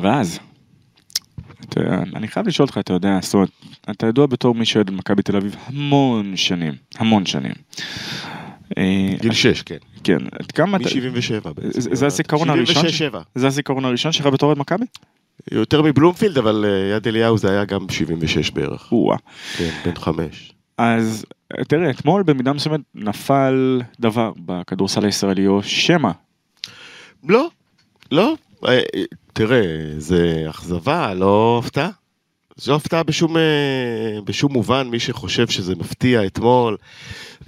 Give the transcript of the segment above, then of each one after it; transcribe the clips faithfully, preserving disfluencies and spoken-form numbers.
ואז, אתה, אני חייב לשאול אותך, אתה יודע, סוד, אתה ידוע בתור מי שאוהד מכבי תל אביב המון שנים, המון שנים. גיל שש, כן. כן. מ-שבעים ושבע בעצם. זה הזיכרון הראשון? שבעים ושש שבע. זה הזיכרון הראשון שלך בתור אוהד מכבי? יותר מבלומפילד, אבל יד אליהו זה היה גם שבעים ושש בערך. וואה. כן, בן חמש. אז תראה, אתמול במידה מסוימת נפל דבר בכדורסל הישראלי או שמא. לא, לא. תראה, זה אכזבה, לא הפתעה. זו הפתעה בשום, בשום מובן, מי שחושב שזה מפתיע אתמול,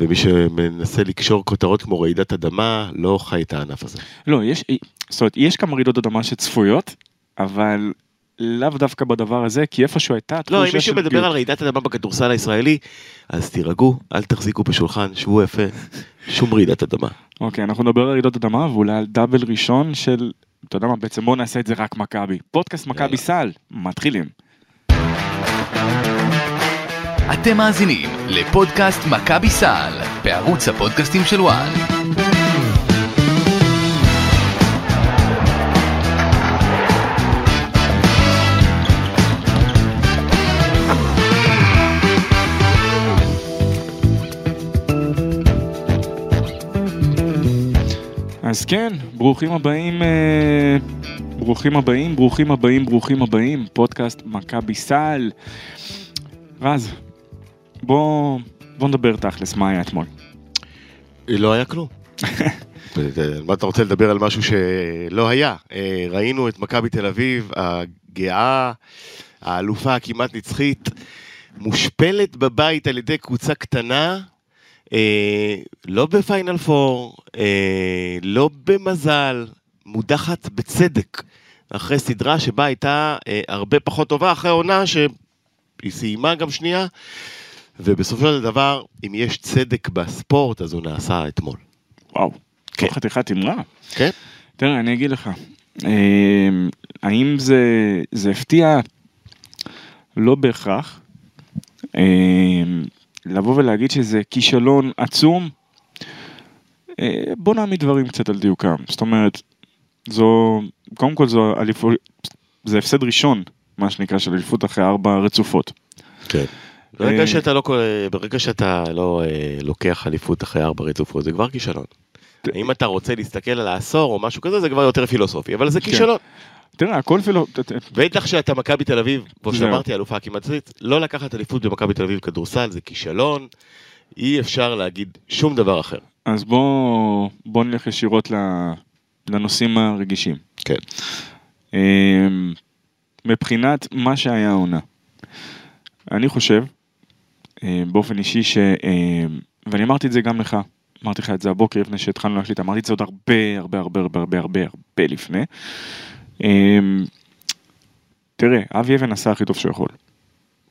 ומי שמנסה לקשור כותרות כמו רעידת אדמה, לא חי את הענף הזה. לא, יש, זאת אומרת, יש כמה רעידות אדמה שצפויות, אבל לאו דווקא בדבר הזה, כי איפשהו הייתה... לא, אם מישהו מדבר על רעידת אדמה בכדורסל הישראלי, אז תירגעו, אל תחזיקו בשולחן, שבו יפה, שום רעידת אדמה. אוקיי, אנחנו נדבר על רעידות אדמה, ואולי על דאבל ראשון של... אתה יודע מה, בעצם בוא נעשה את זה רק מכבי. פודקאסט מכבי סל, מתחילים. אתם מאזינים לפודקאסט מכבי סל, בערוץ הפודקאסטים של וואן. אז כן, ברוכים הבאים, ברוכים הבאים, ברוכים הבאים, ברוכים הבאים, פודקאסט מכבי סל. רז, בוא, בוא נדבר תכלס, מה היה אתמול? לא היה כלום. מה אתה רוצה לדבר על משהו שלא היה? ראינו את מכבי תל אביב, הגאה, האלופה הכמעט נצחית, מושפלת בבית על ידי קבוצה קטנה, לא בפיינל פור, לא במזל, מודחת בצדק, אחרי סדרה שבה הייתה הרבה פחות טובה, אחרי עונה שהיא סיימה גם שנייה, ובסופו של דבר, אם יש צדק בספורט, אז הוא נעשה אתמול. וואו, כל חתיכת אמרה. כן. תראה, אני אגיד לך, האם זה הפתיע? לא בהכרח. לבוא ולהגיד שזה כישלון עצום, בוא נעמיד דברים קצת על דיוקם. זאת אומרת, זו, קודם כל זו, זה הפסד ראשון, מה שנקרא, של אליפות אחרי ארבע רצופות. כן. ברגע שאתה לא, ברגע שאתה לא לוקח אליפות אחרי ארבע רצופות, זה כבר כישלון. אם אתה רוצה להסתכל על העשור או משהו כזה, זה כבר יותר פילוסופי, אבל זה כישלון. תראה, הכל פילוג... בטח שאתה מכבי תל אביב, כמו שאמרתי, אלופה כמעט נצחית, לא לקחת אליפות במכבי תל אביב כדורסל, זה כישלון, אי אפשר להגיד שום דבר אחר. אז בואו, בואו נלך ישירות לנושאים הרגישים. כן. מבחינת מה שהיה העונה, אני חושב, באופן אישי ש... ואני אמרתי את זה גם לך, אמרתי לך את זה הבוקר, לפני שהתחלנו להחליט, אמרתי את זה עוד הרבה, הרבה, הרבה, הרבה, הרבה, הרבה, הרבה לפני, תראה, אבי אבן עשה הכי טוב שיכול,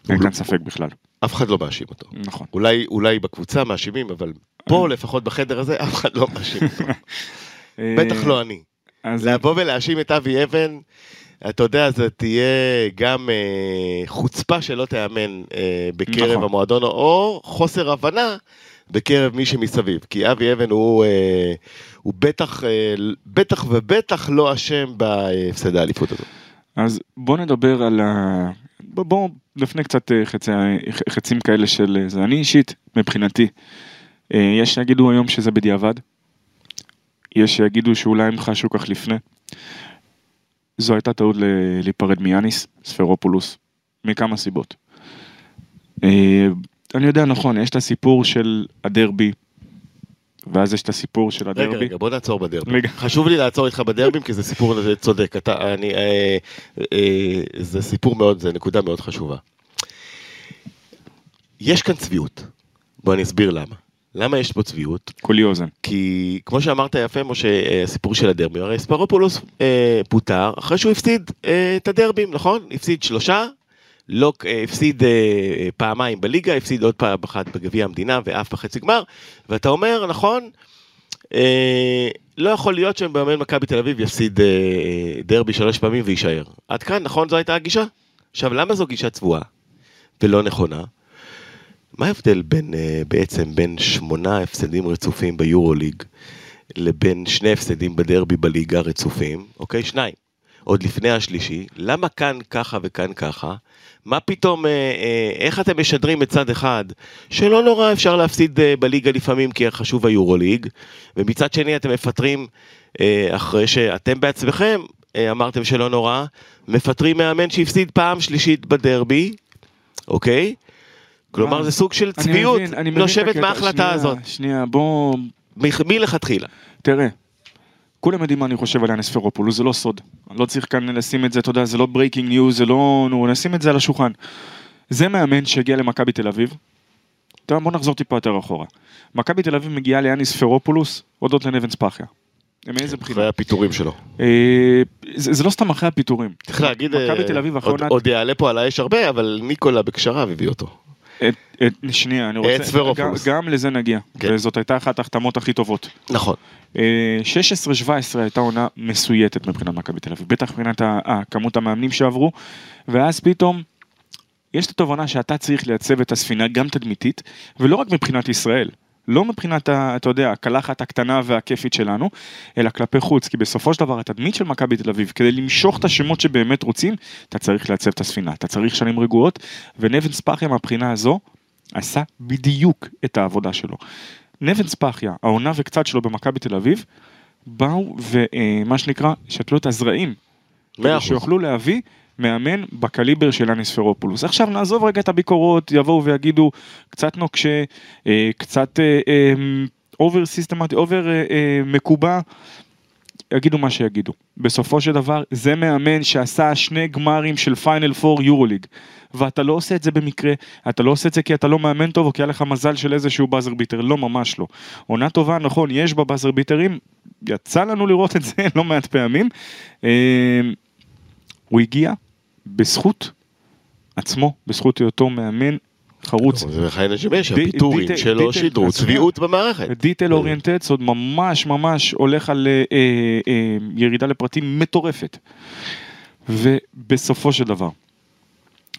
אין כאן ספק בכלל, אף אחד לא מאשים אותו, נכון, אולי בקבוצה מאשימים, אבל פה לפחות בחדר הזה אף אחד לא מאשים אותו, בטח לא אני. לבוא ולהאשים את אבי אבן, אתה יודע, זה תהיה גם חוצפה שלא תאמן בקרב המועדון, או חוסר הבנה בקרב מי שמסביב, כי אבי אבן הוא, אה, הוא בטח, אה, בטח ובטח לא אשם בהפסד האליפות הזאת. אז בוא נדבר על, ה... בוא לפני קצת חצי, חצים כאלה של זה, אני אישית, מבחינתי, אה, יש שיגידו היום שזה בדיעבד, יש שיגידו שאולי הם חשו כך לפני, זו הייתה טעות ל- להיפרד מיאניס, ספרופולוס, מכמה סיבות. אה, אני יודע, נכון, יש את הסיפור של הדרבי, ואז יש את הסיפור של הדרבי. רגע, רגע, בוא נעצור בדרבי. רגע. חשוב לי לעצור איתך בדרבים, כי זה סיפור צודק. אתה, אני, אה, אה, זה סיפור מאוד, זה נקודה מאוד חשובה. יש כאן צביעות. בוא אני אסביר למה. למה יש פה צביעות? קולי אוזן. כי, כמו שאמרת יפה, משה, הסיפור של הדרבי, הרי ספרופולוס אה, פוטר, אחרי שהוא הפסיד אה, את הדרבים, נכון? הפסיד שלושה, לא, הפסיד פעמיים בליגה, הפסיד עוד פעם אחת בגביע המדינה, ואף בחצי גמר, ואתה אומר, נכון, לא יכול להיות שמאמן מכבי תל אביב יפסיד דרבי שלוש פעמים ויישאר. עד כאן, נכון, זו הייתה הגישה? עכשיו, למה זו גישה צבועה ולא נכונה? מה ההבדל בין, בעצם בין שמונה הפסדים רצופים ביורוליג, לבין שני הפסדים בדרבי בליגה רצופים? אוקיי, שניים. עוד לפני השלישי, למה כאן ככה וכאן ככה, מה פתאום, איך אתם משדרים מצד אחד, שלא נורא אפשר להפסיד בליגה לפעמים, כי חשוב היורוליג, ומצד שני אתם מפטרים, אחרי שאתם בעצמכם אמרתם שלא נורא, מפטרים מאמן שהפסיד פעם שלישית בדרבי, אוקיי? כלומר זה סוג של צביעות, נושבת מההחלטה הזאת. שנייה, בוא... מי לכתחילה? תראה, כולם יודעים מה אני חושב על יאניס פרופולוס, זה לא סוד. לא צריך כאן לשים את זה, אתה יודע, זה לא ברייקינג ניוז, זה לא... נו, נשים את זה על השולחן. זה מאמן שהגיע למכבי תל אביב. טוב, בוא נחזור טיפה יותר אחורה. מכבי תל אביב מגיעה ליאניס פרופולוס, הודות לנבן ספאחיה. אחרי הפיטורים שלו. זה לא סתם אחרי הפיטורים. צריך להגיד, עוד יעלה פה עלה יש הרבה, אבל ניקולה בקשרה הביא אותו. שנייה, אני רוצה, גם לזה נגיע, וזאת הייתה אחת ההחתמות הכי טובות. נכון. שש עשרה שבע עשרה הייתה עונה מסויטת מבחינת מכבי תל אביב, בטח מבחינת כמות המאמנים שעברו, ואז פתאום יש את התובנה שאתה צריך לייצב את הספינה גם תדמיתית, ולא רק מבחינת ישראל. לא מבחינת, אתה יודע, הקלחת הקטנה והכיפית שלנו, אלא כלפי חוץ, כי בסופו של דבר, התדמית של מכבי תל אביב, כדי למשוך את השמות שבאמת רוצים, אתה צריך לעצב את הספינה, אתה צריך שנים רגועות, ונבן ספאחיה מהבחינה הזו, עשה בדיוק את העבודה שלו. נבן ספאחיה, העונה וקצת שלו במכבי תל אביב, באו ומה שנקרא, שתלו את הזרעים, שיוכלו להביא, מאמן בקליבר של יאניס פרופולוס. עכשיו נעזוב רגע את הביקורות, יבואו ויגידו קצת נוקשה, קצת אובר סיסטמטי, אובר מקובע, יגידו מה שיגידו. בסופו של דבר, זה מאמן שעשה שני גמרים של פיינל פור יורוליג, ואתה לא עושה את זה במקרה, אתה לא עושה את זה כי אתה לא מאמן טוב, או כי היה לך מזל של איזשהו באזר ביטר, לא ממש לא. עונה טובה, נכון, יש בה באזר ביטרים, יצא לנו לראות את זה לא מעט פעמים, הוא הגיע בזכות עצמו, בזכות היותו מאמן חרוץ. זה מחיין השמש, הפיטורים שלו שידרו, צביעות במערכת. דיטל אוריינטד, זאת ממש ממש הולך על ירידה לפרטים מטורפת. ובסופו של דבר,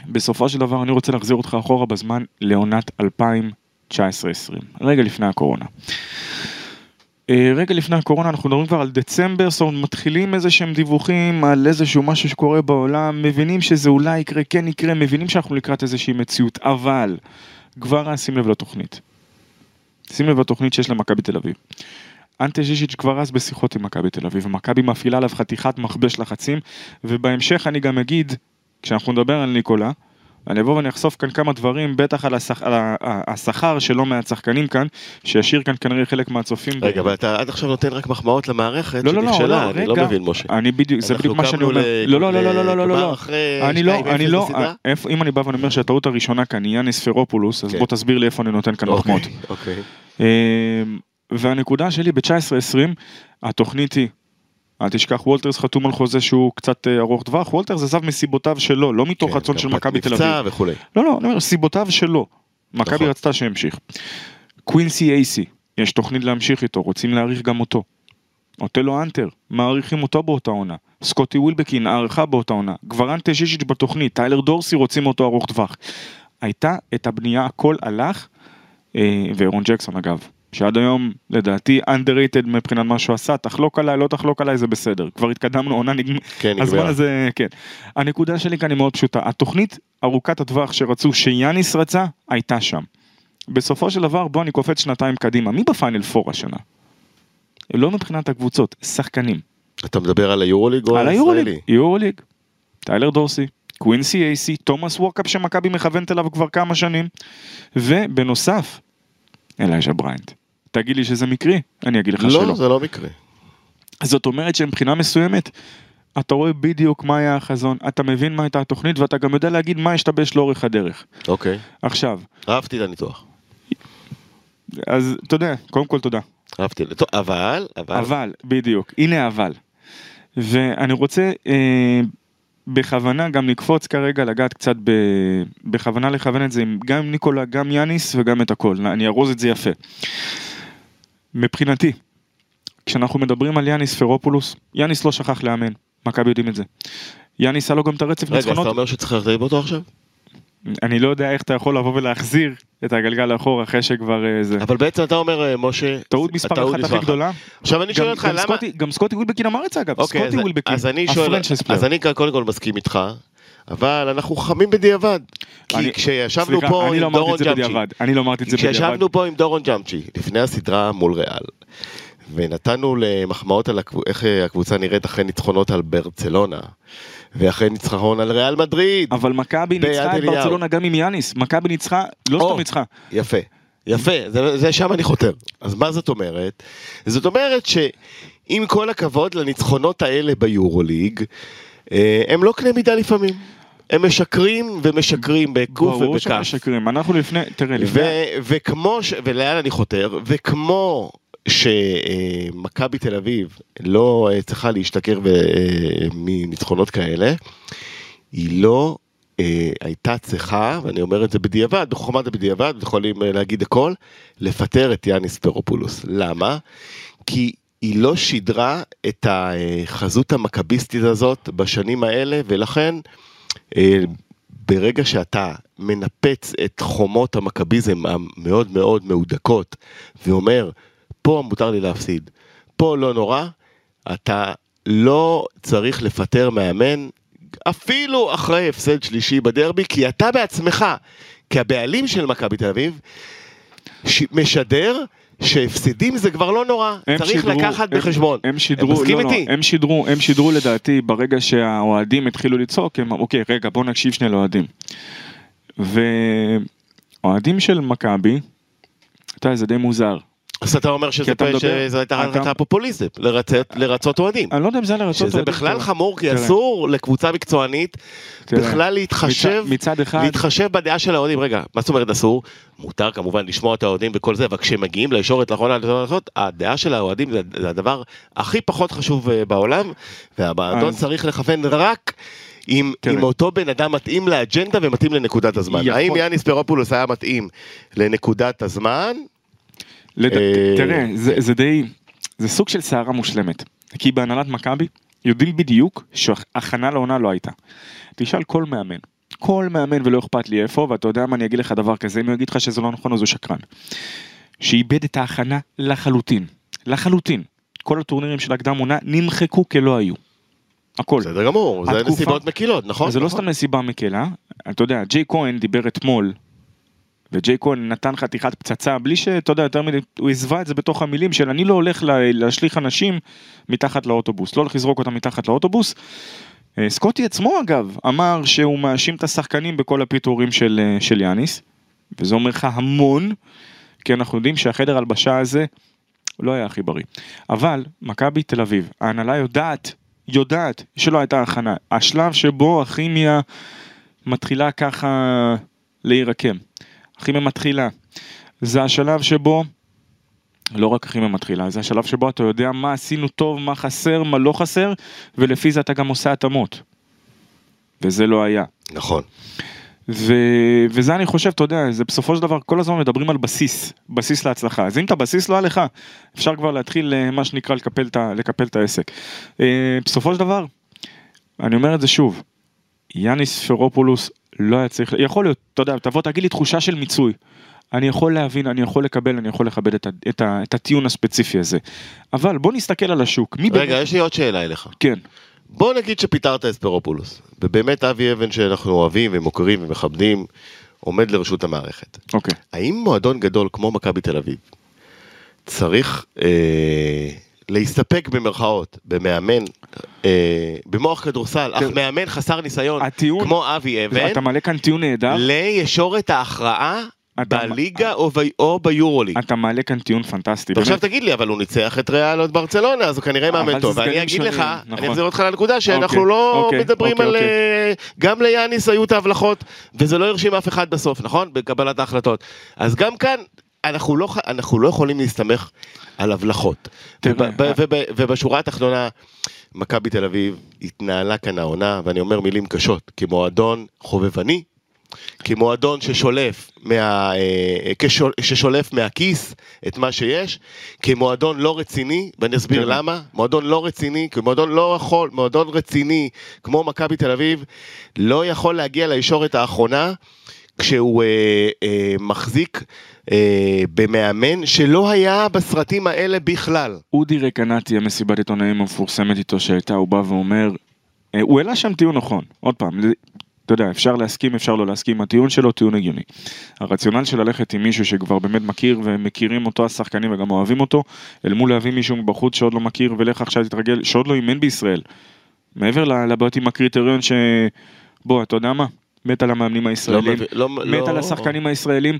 בסופו של דבר אני רוצה להחזיר אותך אחורה בזמן לעונת אלפיים תשע עשרה עשרים, רגע לפני הקורונה. רגע לפני הקורונה, אנחנו מדברים כבר על דצמבר, זאת אומרת, מתחילים איזה שהם דיווחים על איזשהו משהו שקורה בעולם, מבינים שזה אולי יקרה, כן יקרה, מבינים שאנחנו לקראת איזושהי מציאות, אבל כבר שים לב לתוכנית. שים לב לתוכנית שיש למכבי תל אביב. אנטה ז'יז'יץ' כבר אז בשיחות עם מכבי תל אביב, ומכבי מפעילה עליו חתיכת מכבש לחצים, ובהמשך אני גם אגיד, כשאנחנו נדבר על ניקולה, אני אבוא ואני אחשוף כאן כמה דברים, בטח על השכר שלא מהצחקנים כאן, שישיר כאן כנראה חלק מהצופים. רגע, אבל אתה עד עכשיו נותן רק מחמאות למערכת, שנכשלה, אני לא מבין, משה. זה בדיוק מה שאני אומר. לא, לא, לא, לא, לא, לא, לא. אני לא, אני לא, אם אני בא ואני אומר שהטעות הראשונה כאן היא יאניס פרופולוס, אז בוא תסביר לי איפה אני נותן כאן מחמאות. והנקודה שלי ב-תשע עשרה עשרים, התוכנית היא, אל תשכח, וולטרס חתום על חוזה שהוא קצת ארוך טווח, וולטרס עזב מסיבותיו שלו, לא מתוך רצון של מכבי תל אביב. לא, לא, לא, סיבותיו שלו. מכבי רצתה שימשיך. קווינסי אייסי, יש תוכנית להמשיך איתו, רוצים להאריך גם אותו. אוטלו אנטר, מעריכים אותו באותה עונה. סקוטי ווילבקין, הערכה באותה עונה. גברנטה ז'יז'יץ' בתוכנית, טיילר דורסי, רוצים אותו ארוך טווח. הייתה את הבנייה, הכל הלך, ואירון ג'קסון אגב. שעד היום, לדעתי, underrated מבחינת מה שהוא עשה, תחלוק עליי, לא תחלוק עליי, זה בסדר. כבר התקדמנו, עונה נגמר. כן, נגמר. הזמן הזה, כן. הנקודה שלי כאן היא מאוד פשוטה. התוכנית ארוכת הטווח שרצו שיאניס רצה, הייתה שם. בסופו של דבר, בוא אני קופץ שנתיים קדימה. מי בפיינל פור השנה? לא מבחינת הקבוצות, שחקנים. אתה מדבר על היורוליג או על הישראלי? יורוליג, טיילר דורסי. קווינסי אייסי, תומאס וורקאפ שמכבי מכוונת אליו כבר כמה שנים. ובנוסף, אלייג'ה בריינט. תגיד לי שזה מקרי, אני אגיד לך שלא. לא, זה לא מקרי. זאת אומרת שמבחינה מסוימת, אתה רואה בדיוק מה היה החזון, אתה מבין מה הייתה התוכנית, ואתה גם יודע להגיד מה השתבש לאורך הדרך. אוקיי. עכשיו. אהבתי את הניתוח. אז תודה, קודם כל תודה. אהבתי, אבל, אבל. אבל, בדיוק, הנה אבל. ואני רוצה אה, בכוונה גם לקפוץ כרגע, לגעת קצת ב... בכוונה לכוון את זה, גם עם ניקולה, גם יאניס וגם את הכל. אני ארוז את זה יפה. מבחינתי, כשאנחנו מדברים על יאניס פרופולוס, יאניס לא שכח לאמן, מכבי יודעים את זה. יאניס עלו גם את הרצף ניצחונות. רגע, אתה אומר שצריך להחתים אותו עכשיו? אני לא יודע איך אתה יכול לבוא ולהחזיר את הגלגל לאחור אחרי שכבר זה. אבל בעצם אתה אומר, משה, טעות מספר אחת הכי גדולה. עכשיו אני שואל אותך למה... גם סקוטי ווילבקין אמר את זה אגב, סקוטי ווילבקין, הפרנצ'ס פלייר. אז אני קודם כל מסכים איתך, אבל אנחנו חכמים בדיעבד. כי כשישבנו פה עם דורון ג'אמצ'י, כשישבנו פה עם דורון ג'אמצ'י, לפני הסדרה מול ריאל, ונתנו למחמאות על איך הקבוצה נראית אחרי ניצחונות על ברצלונה, ואחרי ניצחון על ריאל מדריד. אבל מכבי ניצחה את ברצלונה גם עם יאניס, מכבי ניצחה, לא סתם ניצחה. יפה, יפה, זה, זה שם אני חותר. אז מה זאת אומרת? זאת אומרת שעם כל הכבוד לניצחונות האלה ביורוליג, הם לא קנה מידה לפעמים. הם משקרים ומשקרים בקוף ובקף. ברור שמשקרים, אנחנו לפני, תראה לפני. וכמו, ש... ולאן אני חותר, וכמו... שמכבי תל אביב לא צריכה להשתכר מניצחונות כאלה, היא לא הייתה צריכה, ואני אומר את זה בדיעבד, בחוכמת בדיעבד, יכולים להגיד הכל, לפטר את יאניס פרופולוס. למה? כי היא לא שידרה את החזות המכביסטית הזאת בשנים האלה, ולכן ברגע שאתה מנפץ את חומות המכביזם המאוד מאוד מעודקות, ואומר, פה מותר לי להפסיד, פה לא נורא, אתה לא צריך לפטר מאמן, אפילו אחרי הפסד שלישי בדרבי, כי אתה בעצמך, כבעלים של מכבי תל אביב, משדר שהפסדים זה כבר לא נורא, צריך לקחת בחשבון. הם שידרו, הם שידרו לדעתי, ברגע שהאוהדים התחילו לצעוק, אוקיי, רגע, בוא נקשיב שני לאוהדים. ואוהדים של מכבי, אתה, זה די מוזר. אז אתה אומר שזה הייתה הרצאה פופוליזם, לרצות אוהדים. אני לא יודע אם זה לרצות אוהדים. שזה בכלל חמור, כי אסור לקבוצה מקצוענית בכלל להתחשב בדעה של האוהדים. רגע, מה זאת אומרת אסור? מותר כמובן לשמוע את האוהדים וכל זה, אבל כשמגיעים לישורת לאחרונה, הדעה של האוהדים זה הדבר הכי פחות חשוב בעולם, והאדון צריך לכוון רק אם אותו בן אדם מתאים לאג'נדה ומתאים לנקודת הזמן. האם יאניס פרופולוס היה מתאים לנקודת הזמן? תראה, זה די, זה סוג של שערה מושלמת, כי בהנהלת מכבי יודעים בדיוק שהכנה לעונה לא הייתה. תשאל כל מאמן, כל מאמן ולא אכפת לי איפה, ואתה יודע מה, אני אגיד לך דבר כזה, אם הוא יגיד לך שזה לא נכון, אז הוא שקרן. שאיבד את ההכנה לחלוטין, לחלוטין. כל הטורנירים של הקדם עונה נמחקו כלא היו. הכל. בסדר גמור, זה נסיבות מקילות, נכון? זה לא סתם נסיבה מקילה, אתה יודע, ג'יי כהן דיבר אתמול, וג'יי כהן נתן חתיכת פצצה, בלי שאתה יודע, יותר מדי, הוא הזווה את זה בתוך המילים של אני לא הולך להשליך אנשים מתחת לאוטובוס, לא הולך לזרוק אותם מתחת לאוטובוס. סקוטי עצמו אגב, אמר שהוא מאשים את השחקנים בכל הפיתורים של, של יאניס, וזה אומר לך המון, כי אנחנו יודעים שהחדר הלבשה הזה לא היה הכי בריא. אבל מכבי תל אביב, ההנהלה יודעת, יודעת שלא הייתה הכנה. השלב שבו הכימיה מתחילה ככה להירקם. הכימיה מתחילה, זה השלב שבו, לא רק הכימיה מתחילה, זה השלב שבו אתה יודע מה עשינו טוב, מה חסר, מה לא חסר, ולפי זה אתה גם עושה התאמות. וזה לא היה. נכון. ו- וזה אני חושב, אתה יודע, זה בסופו של דבר, כל הזמן מדברים על בסיס, בסיס להצלחה. אז אם אתה בסיס לא עליך, אפשר כבר להתחיל, מה שנקרא, לקפל את, לקפל את העסק. בסופו של דבר, אני אומר את זה שוב, יאניס פרופולוס, לא היה צריך, יכול להיות, אתה יודע, תבוא תגיד לי תחושה של מיצוי, אני יכול להבין, אני יכול לקבל, אני יכול לכבד את, את, את הטיעון הספציפי הזה, אבל בוא נסתכל על השוק. רגע, בין... יש לי עוד שאלה אליך. כן. בוא נגיד שפיתרת את פרופולוס, ובאמת אבי אבן שאנחנו אוהבים ומוכרים ומכבדים, עומד לרשות המערכת. אוקיי. האם מועדון גדול כמו מכבי תל אביב, צריך אה, להסתפק במרכאות, במאמן, במוח כדורסל, אך מאמן חסר ניסיון כמו אבי אבן, אתה מלא כאן טיעון נהדר לישורת ההכרעה בליגה או ביורוליג. אתה מלא כאן טיעון פנטסטי. עכשיו תגיד לי, אבל הוא ניצח את ריאל עוד ברצלונה, אז הוא כנראה מאמן טוב. ואני אגיד לך, אני אחזיר אותך לנקודה שאנחנו לא מדברים על, גם ליאניס היו את ההבלחות וזה לא הרשים אף אחד בסוף, נכון? בקבלת ההחלטות. אז גם כאן אנחנו לא, אנחנו לא יכולים להסתמך על הבלחות. ובשורה התחתונה, מכבי תל אביב התנהלה כאן העונה, ואני אומר מילים קשות, כמועדון חובבני, כי מועדון ששולף מה, ששולף מהכיס את מה שיש, כי מועדון לא רציני, ואני אסביר למה, מועדון לא רציני, כי מועדון לא יכול, מועדון רציני, כמו מכבי תל אביב, לא יכול להגיע לישורת האחרונה, כשהוא אה, אה, מחזיק אה, במאמן שלא היה בסרטים האלה בכלל. אודי רקנטי, המסיבת עיתונאים המפורסמת איתו שהייתה, הוא בא ואומר, אה, הוא העלה שם טיעון נכון, עוד פעם, אתה יודע, אפשר להסכים, אפשר לא להסכים, הטיעון שלו טיעון הגיוני. הרציונל של ללכת עם מישהו שכבר באמת מכיר, ומכירים אותו השחקנים וגם אוהבים אותו, אל מול להביא מישהו מבחוץ שעוד לא מכיר, ולך עכשיו תתרגל, שעוד לא יימן בישראל. מעבר לבעיות עם הקריטריון ש... בוא, אתה יודע מה? מת על המאמנים הישראלים, לא, מת לא, על השחקנים לא. הישראלים.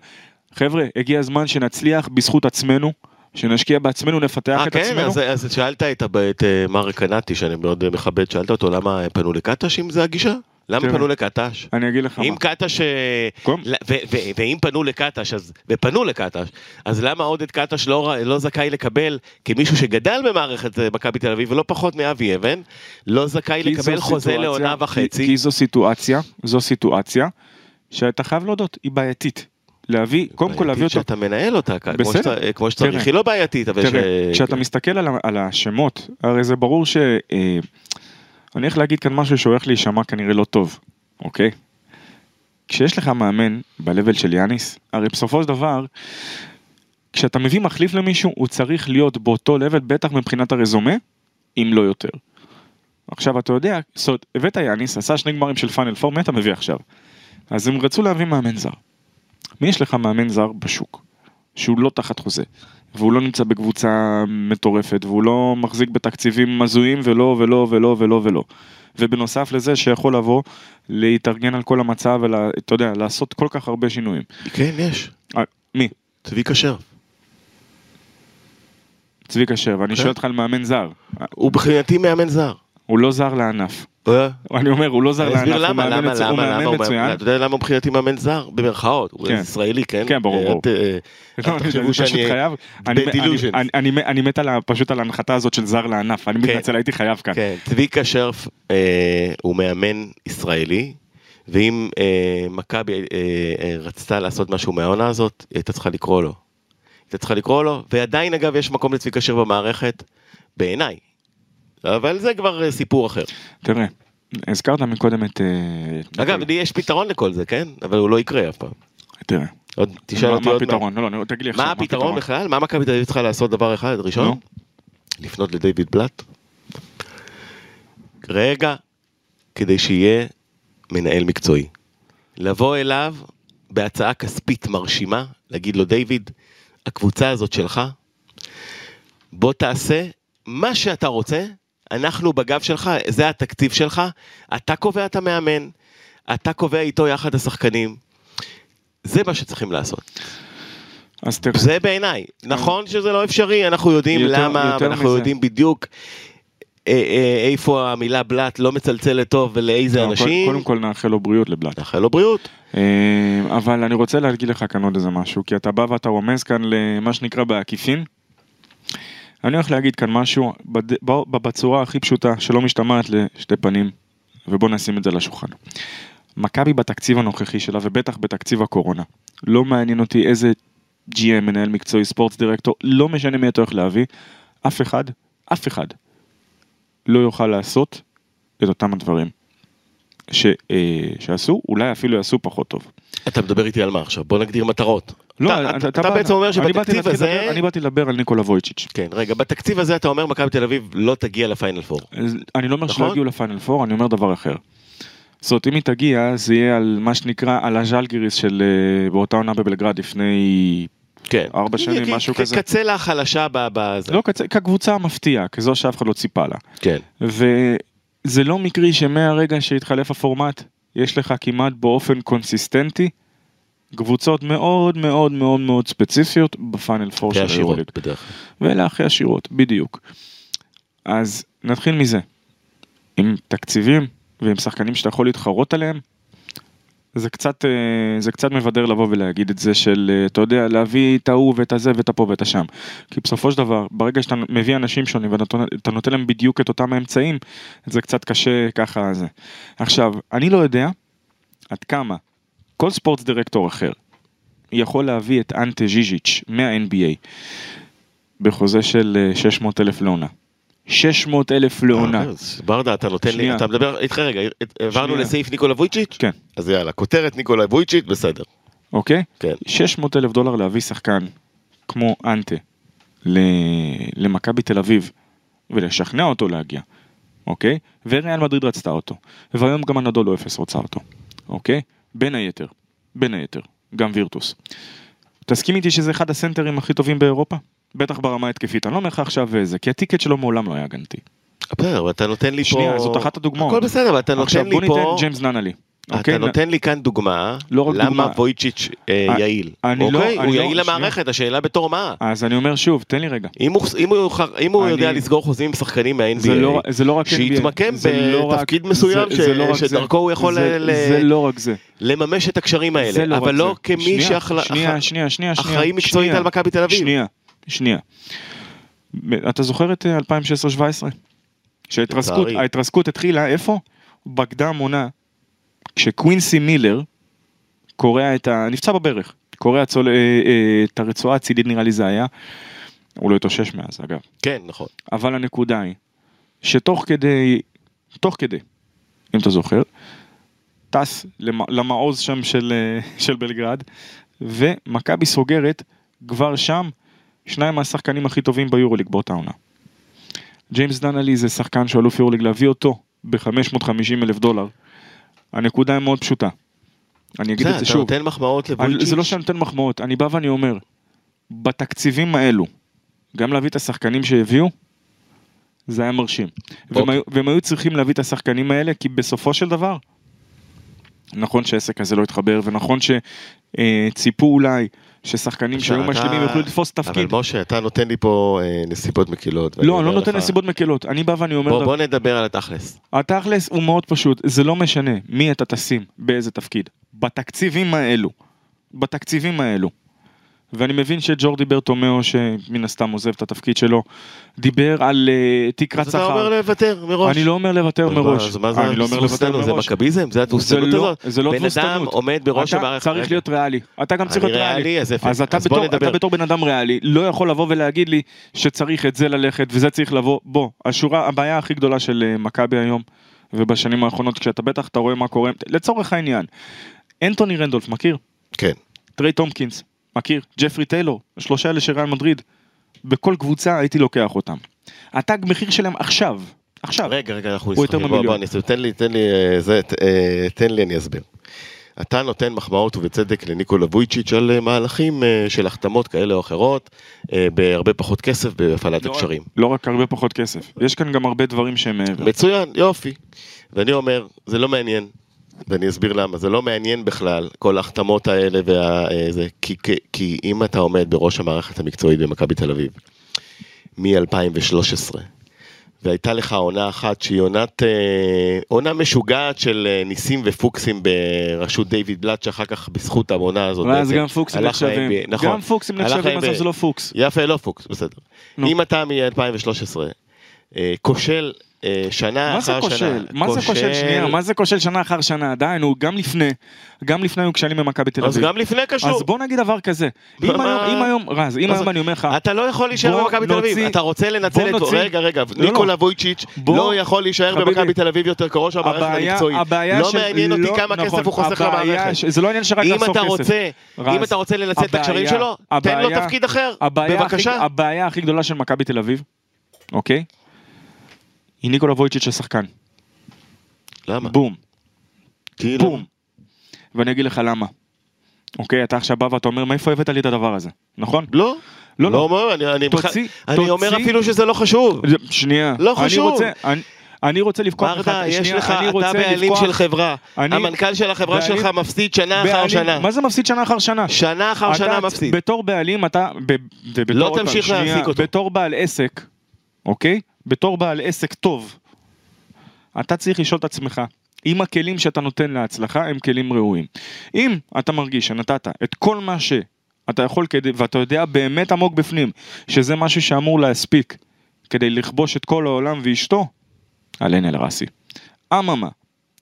חבר'ה, הגיע הזמן שנצליח בזכות עצמנו, שנשקיע בעצמנו, נפתח 아, את כן, עצמנו. אז, אז שאלת את, את מר קנטי, שאני מאוד מכבד, שאלת אותו למה פנו לקטש אם זה הגישה? למה פנו לקטש? אני אגיד לך מה. אם קטש, ואם פנו לקטש, ופנו לקטש, אז למה עוד את קטש לא זכאי לקבל, כמישהו שגדל במערכת מכבי תל אביב, ולא פחות מאבי אבן, לא זכאי לקבל חוזה לעונה וחצי? כי זו סיטואציה, זו סיטואציה, שאתה חייב להודות, היא בעייתית. להביא, קודם כל להביא אותו... בעייתית שאתה מנהל אותה, כמו שצריך, היא לא בעייתית, אבל ש... תראה, כשאתה מסתכל על השמות, הרי זה ברור ש... אני הולך להגיד כאן משהו שהולך להישמע כנראה לא טוב, אוקיי? כשיש לך מאמן בלבל של יאניס, הרי בסופו של דבר, כשאתה מביא מחליף למישהו, הוא צריך להיות באותו לבל, בטח מבחינת הרזומה, אם לא יותר. עכשיו אתה יודע, הבאת יאניס, עשה שני גמרים של פאנל פור, מה אתה מביא עכשיו? אז הם רצו להביא מאמן זר. מי יש לך מאמן זר בשוק? שהוא לא תחת חוזה, והוא לא נמצא בקבוצה מטורפת, והוא לא מחזיק בתקציבים מזויים, ולא, ולא, ולא, ולא, ולא. ובנוסף לזה שיכול לבוא, להתארגן על כל המצב, ואתה יודע, לעשות כל כך הרבה שינויים. כן, יש. מי? צבי קשר. צבי קשר, ואני שואל אותך על מאמן זר. הוא בחינתי מאמן זר. הוא לא זר לענף. אני אומר, הוא לא זר לענף, הוא מאמן מצוין. אתה יודע למה הוא מבחינתי מאמן זר? במרכאות, הוא ישראלי, כן? כן, ברור. תחשבו שאני בדילוז'נס. אני מת פשוט על ההנחתה הזאת של זר לענף, אני מתנצל, הייתי חייב כאן. צביקה שרף הוא מאמן ישראלי, ואם מכבי רצתה לעשות משהו מהעונה הזאת, היא הייתה צריכה לקרוא לו. היא צריכה לקרוא לו, ועדיין אגב יש מקום לצביקה שרף במערכת, בעיניי. אבל זה כבר סיפור אחר. תראה, הזכרת מקודם את... אגב, לי יש פתרון לכל זה, כן? אבל הוא לא יקרה אף פעם. תראה. תשאל אותי עוד מה... לא, לא, תגיד לי עכשיו. מה הפתרון בכלל? מה מכבי תל אביב צריכה לעשות דבר אחד, ראשון? לפנות לדייוויד בלאט. רגע, כדי שיהיה מנהל מקצועי. לבוא אליו בהצעה כספית מרשימה, להגיד לו, דייוויד, הקבוצה הזאת שלך, בוא תעשה מה שאתה רוצה, אנחנו בגב שלך, זה התקציב שלך, אתה קובע את המאמן, אתה קובע איתו יחד השחקנים, זה מה שצריכים לעשות. זה בעיניי, נכון שזה לא אפשרי, אנחנו יודעים למה, אנחנו יודעים בדיוק איפה המילה בלאט לא מצלצלת טוב ולאיזה אנשים. קודם כל נאחל לו בריאות לבלאט. נאחל לו בריאות. אבל אני רוצה להגיד לך כאן עוד איזה משהו, כי אתה בא ואתה רומז כאן למה שנקרא בעקיפין, אני הולך להגיד כאן משהו בצורה הכי פשוטה, שלא משתמעת לשתי פנים, ובוא נשים את זה לשולחן. מכבי בתקציב הנוכחי שלה, ובטח בתקציב הקורונה. לא מעניין אותי איזה ג'י אם, מנהל מקצועי, ספורטס דירקטור, לא משנה מי אתה הולך להביא, אף אחד, אף אחד, לא יוכל לעשות את אותם הדברים ש, שעשו, אולי אפילו יעשו פחות טוב. אתה מדבר איתי על מה עכשיו? בוא נגדיר מטרות. לא, אתה בעצם אומר שבתקציב הזה... אני באתי לדבר על ניקולה וויצ'יץ'. כן, רגע, בתקציב הזה אתה אומר מכבי תל אביב לא תגיע לפיינל פור. אני לא אומר שלא יגיעו לפיינל פור, אני אומר דבר אחר. זאת אומרת, אם היא תגיע, זה יהיה על מה שנקרא, על הז'לגיריס של באותה עונה בבלגרד לפני ארבע שנים, משהו כזה. כקצה לה חלשה בזה. לא, כקבוצה המפתיעה, כזו שאף אחד לא ציפה לה. כן. וזה לא מקרי שמהרגע שהתחלף הפורמט, יש לך כמעט באופן קונסיסטנטי קבוצות מאוד מאוד מאוד מאוד ספציפיות בפיינל פור של היורוליג. ואלה הכי עשירות, בדיוק. אז נתחיל מזה. עם תקציבים ועם שחקנים שאתה יכול להתחרות עליהם, זה קצת, זה קצת מבדר לבוא ולהגיד את זה של, אתה יודע, להביא את ההוא ואת הזה ואת הפה ואת השם. כי בסופו של דבר, ברגע שאתה מביא אנשים שונים ואתה נותן להם בדיוק את אותם האמצעים, זה קצת קשה ככה זה. עכשיו, אני לא יודע עד כמה כל ספורט דירקטור אחר יכול להביא את אנטה ז'יז'יץ' מה-אן בי איי בחוזה של שש מאות אלף לעונה. שש מאות אלף לעונה. ברדה, אתה נותן לי, אתה מדבר איתך רגע, עברנו לסעיף ניקולה וויצ'יץ'? כן. אז יאללה, כותרת ניקולה וויצ'יץ', בסדר. אוקיי? כן. שש מאות אלף דולר להביא שחקן כמו אנטה למכבי תל אביב ולשכנע אותו להגיע. אוקיי? וריאל מדריד רצתה אותו. והיום גם אנדולו אפס רוצה אותו. אוקיי? בין היתר. בין היתר. גם וירטוס. תסכים איתי שזה אחד הסנטרים הכי טובים באירופה? בטח ברמה התקפית. אני לא אומר לך עכשיו זה, כי הטיקט שלו מעולם לא היה גנתי. בסדר, אתה נותן לי פה... שנייה, זאת אחת הדוגמאות. הכל בסדר, אתה נותן לי פה... עכשיו בוא ניתן ג'יימס ננלי. אתה נותן לי כאן דוגמה, למה וויצ'יץ' יעיל. הוא יעיל למערכת, השאלה בתור מה. אז אני אומר שוב, תן לי רגע. אם הוא יודע לסגור חוזים עם שחקנים מה-אן בי איי, שיתמקם בתפקיד מסוים שדרכו הוא יכול לממש את הקשרים האלה, אבל לא כמי שאחראי מקצועית על מכבי תל אביב. שנייה. אתה זוכר את אלפיים שש עשרה שבע עשרה? שההתרסקות התחילה, איפה? בקדם עונה, כשקווינסי מילר קורא את ה... נפצע בברך, קורא הצול... את הרצועה הצידית, נראה לי זה היה, הוא לא התאושש מאז, אגב. כן, נכון. אבל הנקודה היא, שתוך כדי, תוך כדי, אם אתה זוכר, טס למעוז שם של, של בלגרד, ומכבי סוגרת כבר שם, שניים מהשחקנים הכי טובים ביורוליג באותה עונה. ג'יימס ננלי זה שחקן שאלוף יורוליג להביא אותו ב-חמש מאות וחמישים אלף דולר. הנקודה היא מאוד פשוטה. אני אגיד את זה שוב. אתה נותן מחמאות לבולצ'יץ'? זה לא שאני נותן מחמאות, אני בא ואני אומר, בתקציבים האלו, גם להביא את השחקנים שהביאו, זה היה מרשים. והם היו צריכים להביא את השחקנים האלה, כי בסופו של דבר, נכון שהעסק הזה לא התחבר, ונכון שציפו אולי, ששחקנים שהיו משלימים יוכלו לתפוס תפקיד. אבל משה, אתה נותן לי פה נסיבות מקילות. לא, אני לא נותן נסיבות מקילות. אני בא ואני אומר... בוא נדבר על התכלס. התכלס הוא מאוד פשוט. זה לא משנה מי אתה תשים, באיזה תפקיד. בתקציבים האלו. בתקציבים האלו. ואני מבין שג'ורדי ברטומאו, שמן הסתם עוזב את התפקיד שלו, דיבר על תקרת שכר. אז אתה אומר לוותר מראש. אני לא אומר לוותר מראש. אז מה זה התבוסתנות? זה מקביזם? זה התבוסתנות הזאת? זה לא תבוסתנות. בן אדם עומד בראש המערכת. אתה צריך להיות ריאלי. אתה גם צריך להיות ריאלי. אז אתה בתור בן אדם ריאלי, לא יכול לבוא ולהגיד לי שצריך את זה ללכת, וזה צריך לבוא. בוא, השורה, הבעיה הכי גדולה של מכבי היום, ובשנים האחרונות, כשאתה בטח אתה רואה מה קורה. לצורך העניין, אנטוני רנדולף, מכיר? כן. טרי טומקינס. מכיר, ג'פרי טיילור, שלושה אלה של ריאל מדריד, בכל קבוצה הייתי לוקח אותם. התג מחיר שלהם עכשיו, עכשיו, רגע, רגע, אנחנו הוא יותר ממיליון. תן לי, תן לי, זה, תן לי, אני אסביר. אתה נותן מחמאות ובצדק לניקולה וויצ'יץ' על מהלכים של החתמות כאלה או אחרות, בהרבה פחות כסף בהפעלת הקשרים. לא רק הרבה פחות כסף, יש כאן גם הרבה דברים שהם... מצוין, יופי. ואני אומר, זה לא מעניין. ואני אסביר למה, זה לא מעניין בכלל, כל ההחתמות האלה, וה, זה, כי, כי, כי אם אתה עומד בראש המערכת המקצועית במכבי תל אביב, מ-אלפיים ושלוש עשרה, והייתה לך עונה אחת, שהיא עונת, עונה משוגעת של ניסים ופוקסים ברשות דיוויד בלאט, שאחר כך בזכות העונה הזאת. אז גם פוקסים נחשבים, גם פוקסים נחשבים, אז זה לא פוקס. יפה, לא פוקס, בסדר. אם אתה מ-אלפיים ושלוש עשרה, כושל, שנה אחר שנה. מה זה כושל שנייה? מה זה כושל שנה אחר שנה? עדיין, הוא גם לפני, גם לפני הוא כשלים במכבי תל אביב. אז גם לפני קשור. אז בוא נגיד דבר כזה. אם היום, רז, אם היום אני אומר לך... אתה לא יכול להישאר במכבי תל אביב. אתה רוצה לנצל את... רגע, רגע, ניקולה וויצ'יץ' לא יכול להישאר במכבי תל אביב יותר קרוב שהמערכת המקצועית. לא מעניין אותי כמה כסף הוא חוסך למערכת. זה לא עניין שרק לסוף כסף. אם אתה רוצה לנצל את הקשרים שלו, תן לו תפקיד אחר. בבקשה. הבעיה הכי גדולה של מכבי תל אביב, אוקיי? היא ניקולה וויצ'יץ' השחקן. למה? בום. בום. ואני אגיד לך למה. אוקיי, אתה עכשיו בא ואתה אומר, מאיפה הבאת לי את הדבר הזה? נכון? לא. לא, לא. אני אומר אפילו שזה לא חשוב. שנייה. לא חשוב. אני רוצה לבכוח לך. ברדה, יש לך, אתה בעלים של חברה. המנכ"ל של החברה שלך מפסיד שנה אחר שנה. מה זה מפסיד שנה אחר שנה? שנה אחר שנה מפסיד. בתור בעלים אתה... לא תמשיך להעסיק אותו. בתור בעל עסק, אוקיי? בתור בעל עסק טוב, אתה צריך לשאול את עצמך, אם הכלים שאתה נותן להצלחה הם כלים ראויים. אם אתה מרגיש שנתת את כל מה שאתה יכול, כדי, ואתה יודע באמת עמוק בפנים, שזה משהו שאמור להספיק, כדי לכבוש את כל העולם ואשתו, עליין אל רסי. אממה,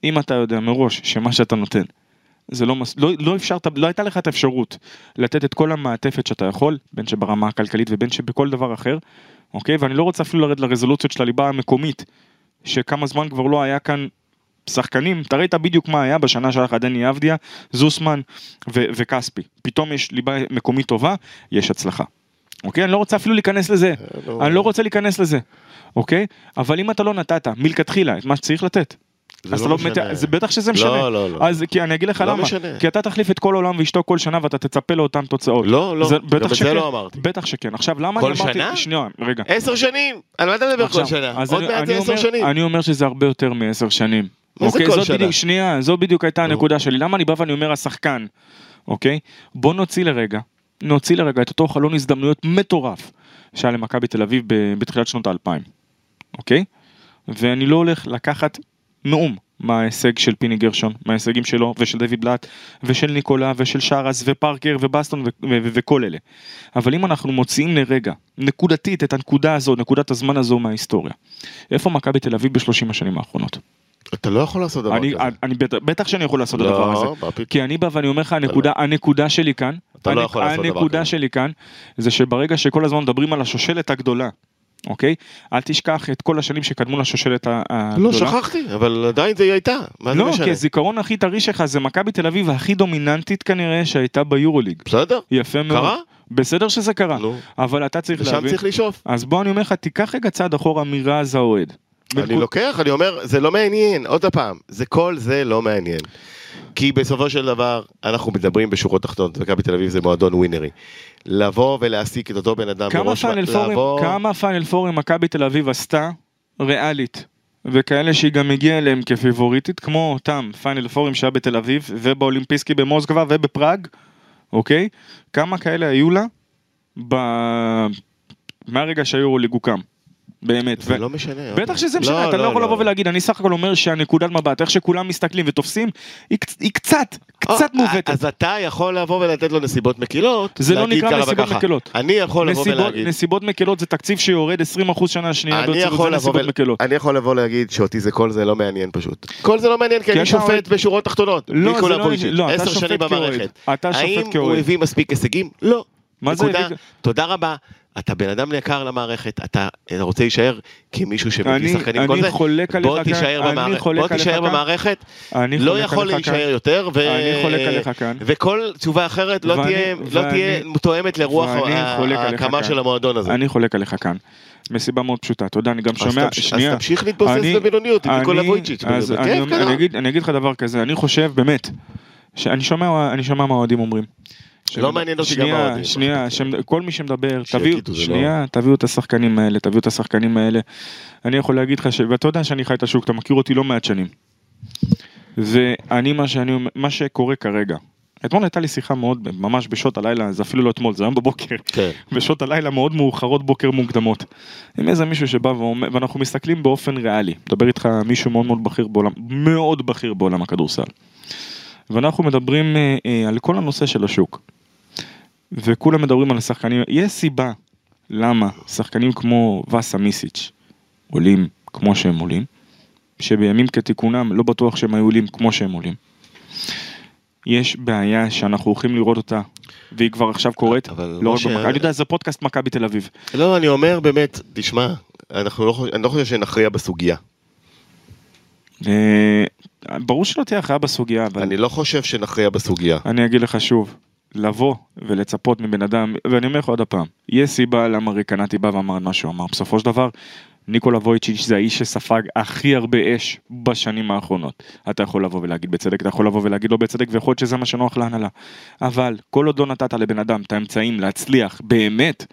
אם אתה יודע מראש שמה שאתה נותן, זה לא, מס... לא, לא אפשרת, לא הייתה לך את האפשרות לתת את כל המעטפת שאתה יכול, בין שברמה הכלכלית ובין שבכל דבר אחר, אוקיי? ואני לא רוצה אפילו לרד לרזולוציות של הליבה המקומית, שכמה זמן כבר לא היה כאן שחקנים, תראית בדיוק מה היה בשנה שלך, דני אבדיה, זוסמן ו- וקספי. פתאום יש ליבה מקומית טובה, יש הצלחה. אוקיי? אני לא רוצה אפילו להיכנס לזה. אני לא רוצה להיכנס לזה. אוקיי? אבל אם אתה לא נתת, מלכתחילה, את מה שצריך לתת, זה לא משנה. זה בטח שזה משנה. לא, לא, לא. אז כי אני אגיד לך למה. כי אתה תחליף את כל עולם ואשתו כל שנה, ואתה תצפה לאותן תוצאות. לא, לא. בטח שכן. בטח שכן. עכשיו, למה אני אמרתי... כל שנה? רגע. עשר שנים. על מה אתה מדבר כל שנה? עוד מעט זה עשר שנים. אני אומר שזה הרבה יותר מעשר שנים. אוקיי? זאת בדיוק שנייה. זאת בדיוק הייתה הנקודה שלי. למה אני בא ואני אומר השחקן? אוקיי? בוא נוציא לרגע. נוציא לרגע את אותו חלון הזדמנויות מטורף שהיה למכבי בתל אביב בתחילת שנות האלפיים. אוקיי? ואני לא הולך לקחת נאום מההישג של פיני גרשון, מההישגים שלו ושל דיוויד בלאט ושל ניקולה ושל שרס ופארקר ובאסטון וכל אלה. אבל אם אנחנו מוציאים לרגע, נקודתית, את הנקודה הזו, נקודת הזמן הזו מההיסטוריה, איפה מכבי בתל אביב בשלושים השנים האחרונות? אתה לא יכול לעשות דבר כזה. בטח שאני יכול לעשות הדבר הזה. כי אני בא ואני אומר לך, הנקודה שלי כאן, הנקודה שלי כאן, זה שברגע שכל הזמן מדברים על השושלת הגדולה, אוקיי? אל תשכח את כל השנים שקדמו לשושלת הגדולה. לא, שכחתי, אבל עדיין זה הייתה. לא, כי הזיכרון הכי טרי שלך זה מכבי תל אביב הכי דומיננטית כנראה שהייתה ביורוליג. בסדר. יפה מאוד. קרה? בסדר שזה קרה. אבל אתה צריך להבין. לשם צריך לשאוף. אז בוא אני אומר לך, תיקח רגע צעד אחורה מרז האוהד. אני לוקח, אני אומר, זה לא מעניין. עוד הפעם, זה כל זה לא מעניין. כי בסופו של דבר, אנחנו מדברים בשורות תחתונות, מכבי תל אביב זה מועדון ווינרי. לבוא ולהסיק את אותו בן אדם בראש... כמה פאנל פורים מכבי תל אביב עשתה ריאלית, וכאלה שהיא גם הגיעה אליהם כפיבוריטית, כמו אותם פאנל פורים שהיה בתל אביב, ובאולימפיסקי במוסקבה ובפראג, אוקיי? כמה כאלה היו לה מהרגע שהיו לגוקם? באמת, זה ו... לא משנה, בטח שזה משנה, לא, אתה לא, לא יכול לא, לבוא לא. ולהגיד, אני סך הכל אומר שהנקודת מבט, איך שכולם מסתכלים ותופסים, היא, היא קצת, קצת או, מובטת. אז אתה יכול לבוא ולתת לו נסיבות מקילות, זה לא נקרא נסיבות וככה. מקילות. אני יכול נסיבות, לבוא ולהגיד. נסיבות מקילות זה תקציב שיורד עשרים אחוז שנה השנייה, אני יכול, ול... אני יכול לבוא ולהגיד שאותי זה כל זה לא מעניין פשוט. כל זה לא מעניין, כי אני שופט עוד... בשורות תחתונות, מיקולה לא, פולישית, לא, עשר שנים במערכת. האם הוא הביא מספיק הישגים? לא. תודה רבה. אתה בן אדם יקר למערכת, אתה רוצה להישאר כמישהו שמביא שחקנים כל זה, בוא תישאר במערכת, לא יכול להישאר יותר, וכל תשובה אחרת לא תהיה תואמת לרוח ההקמה של המועדון הזה. אני חולק עליך כאן, מסיבה מאוד פשוטה, תודה, אני גם שומע, שנייה. אז תמשיך להתבוסס בבינוניות, אני אגיד לך דבר כזה, אני חושב באמת, אני שומע מה אוהדים אומרים, לא מעניין אותי גם עוד. שנייה, כל מי שמדבר, תביאו את השחקנים האלה, תביאו את השחקנים האלה. אני יכול להגיד לך, ואתה יודע שאני חי את השוק, אתה מכיר אותי לא מעט שנים. ואני, מה שקורה כרגע, אתמול הייתה לי שיחה מאוד, ממש בשעות הלילה, זה אפילו לא אתמול, זה היום בבוקר, בשעות הלילה מאוד מאוחרות, בוקר מוקדמות. עם איזה מישהו שבא ואומר, ואנחנו מסתכלים באופן ריאלי, מדבר איתך מישהו מאוד מאוד בכיר בעולם, מאוד בכיר בעולם הכדורסל. ואנחנו מדברים על כל הנושא של השוק. וכולם מדברים על השחקנים, יש סיבה למה שחקנים כמו וסה מיסיץ' עולים כמו שהם עולים, שבימים כתיקונם לא בטוח שהם היו עולים כמו שהם עולים. יש בעיה שאנחנו הולכים לראות אותה, והיא כבר עכשיו קורית, לא רק במכבי, אני יודע, זה פודקאסט מכבי בתל אביב. לא, אני אומר באמת, תשמע, אנחנו לא, אני לא חושב שנכריע בסוגיה. ברור שלא תהיה הכרעה בסוגיה. אני לא חושב שנכריע בסוגיה. אני אגיד לך שוב, לבוא ולצפות מבן אדם, ואני אומר לך עוד הפעם, יש סיבה למה ריקנתי בא ואמר משהו, אמר בסופו של דבר, ניקולה וויצ'יץ' זה האיש שספג הכי הרבה אש בשנים האחרונות. אתה יכול לבוא ולהגיד בצדק, אתה יכול לבוא ולהגיד לא בצדק, ויכול להיות שזה מה שנוח להנהלה. אבל כל עוד לא נתת לבן אדם את האמצעים להצליח באמת,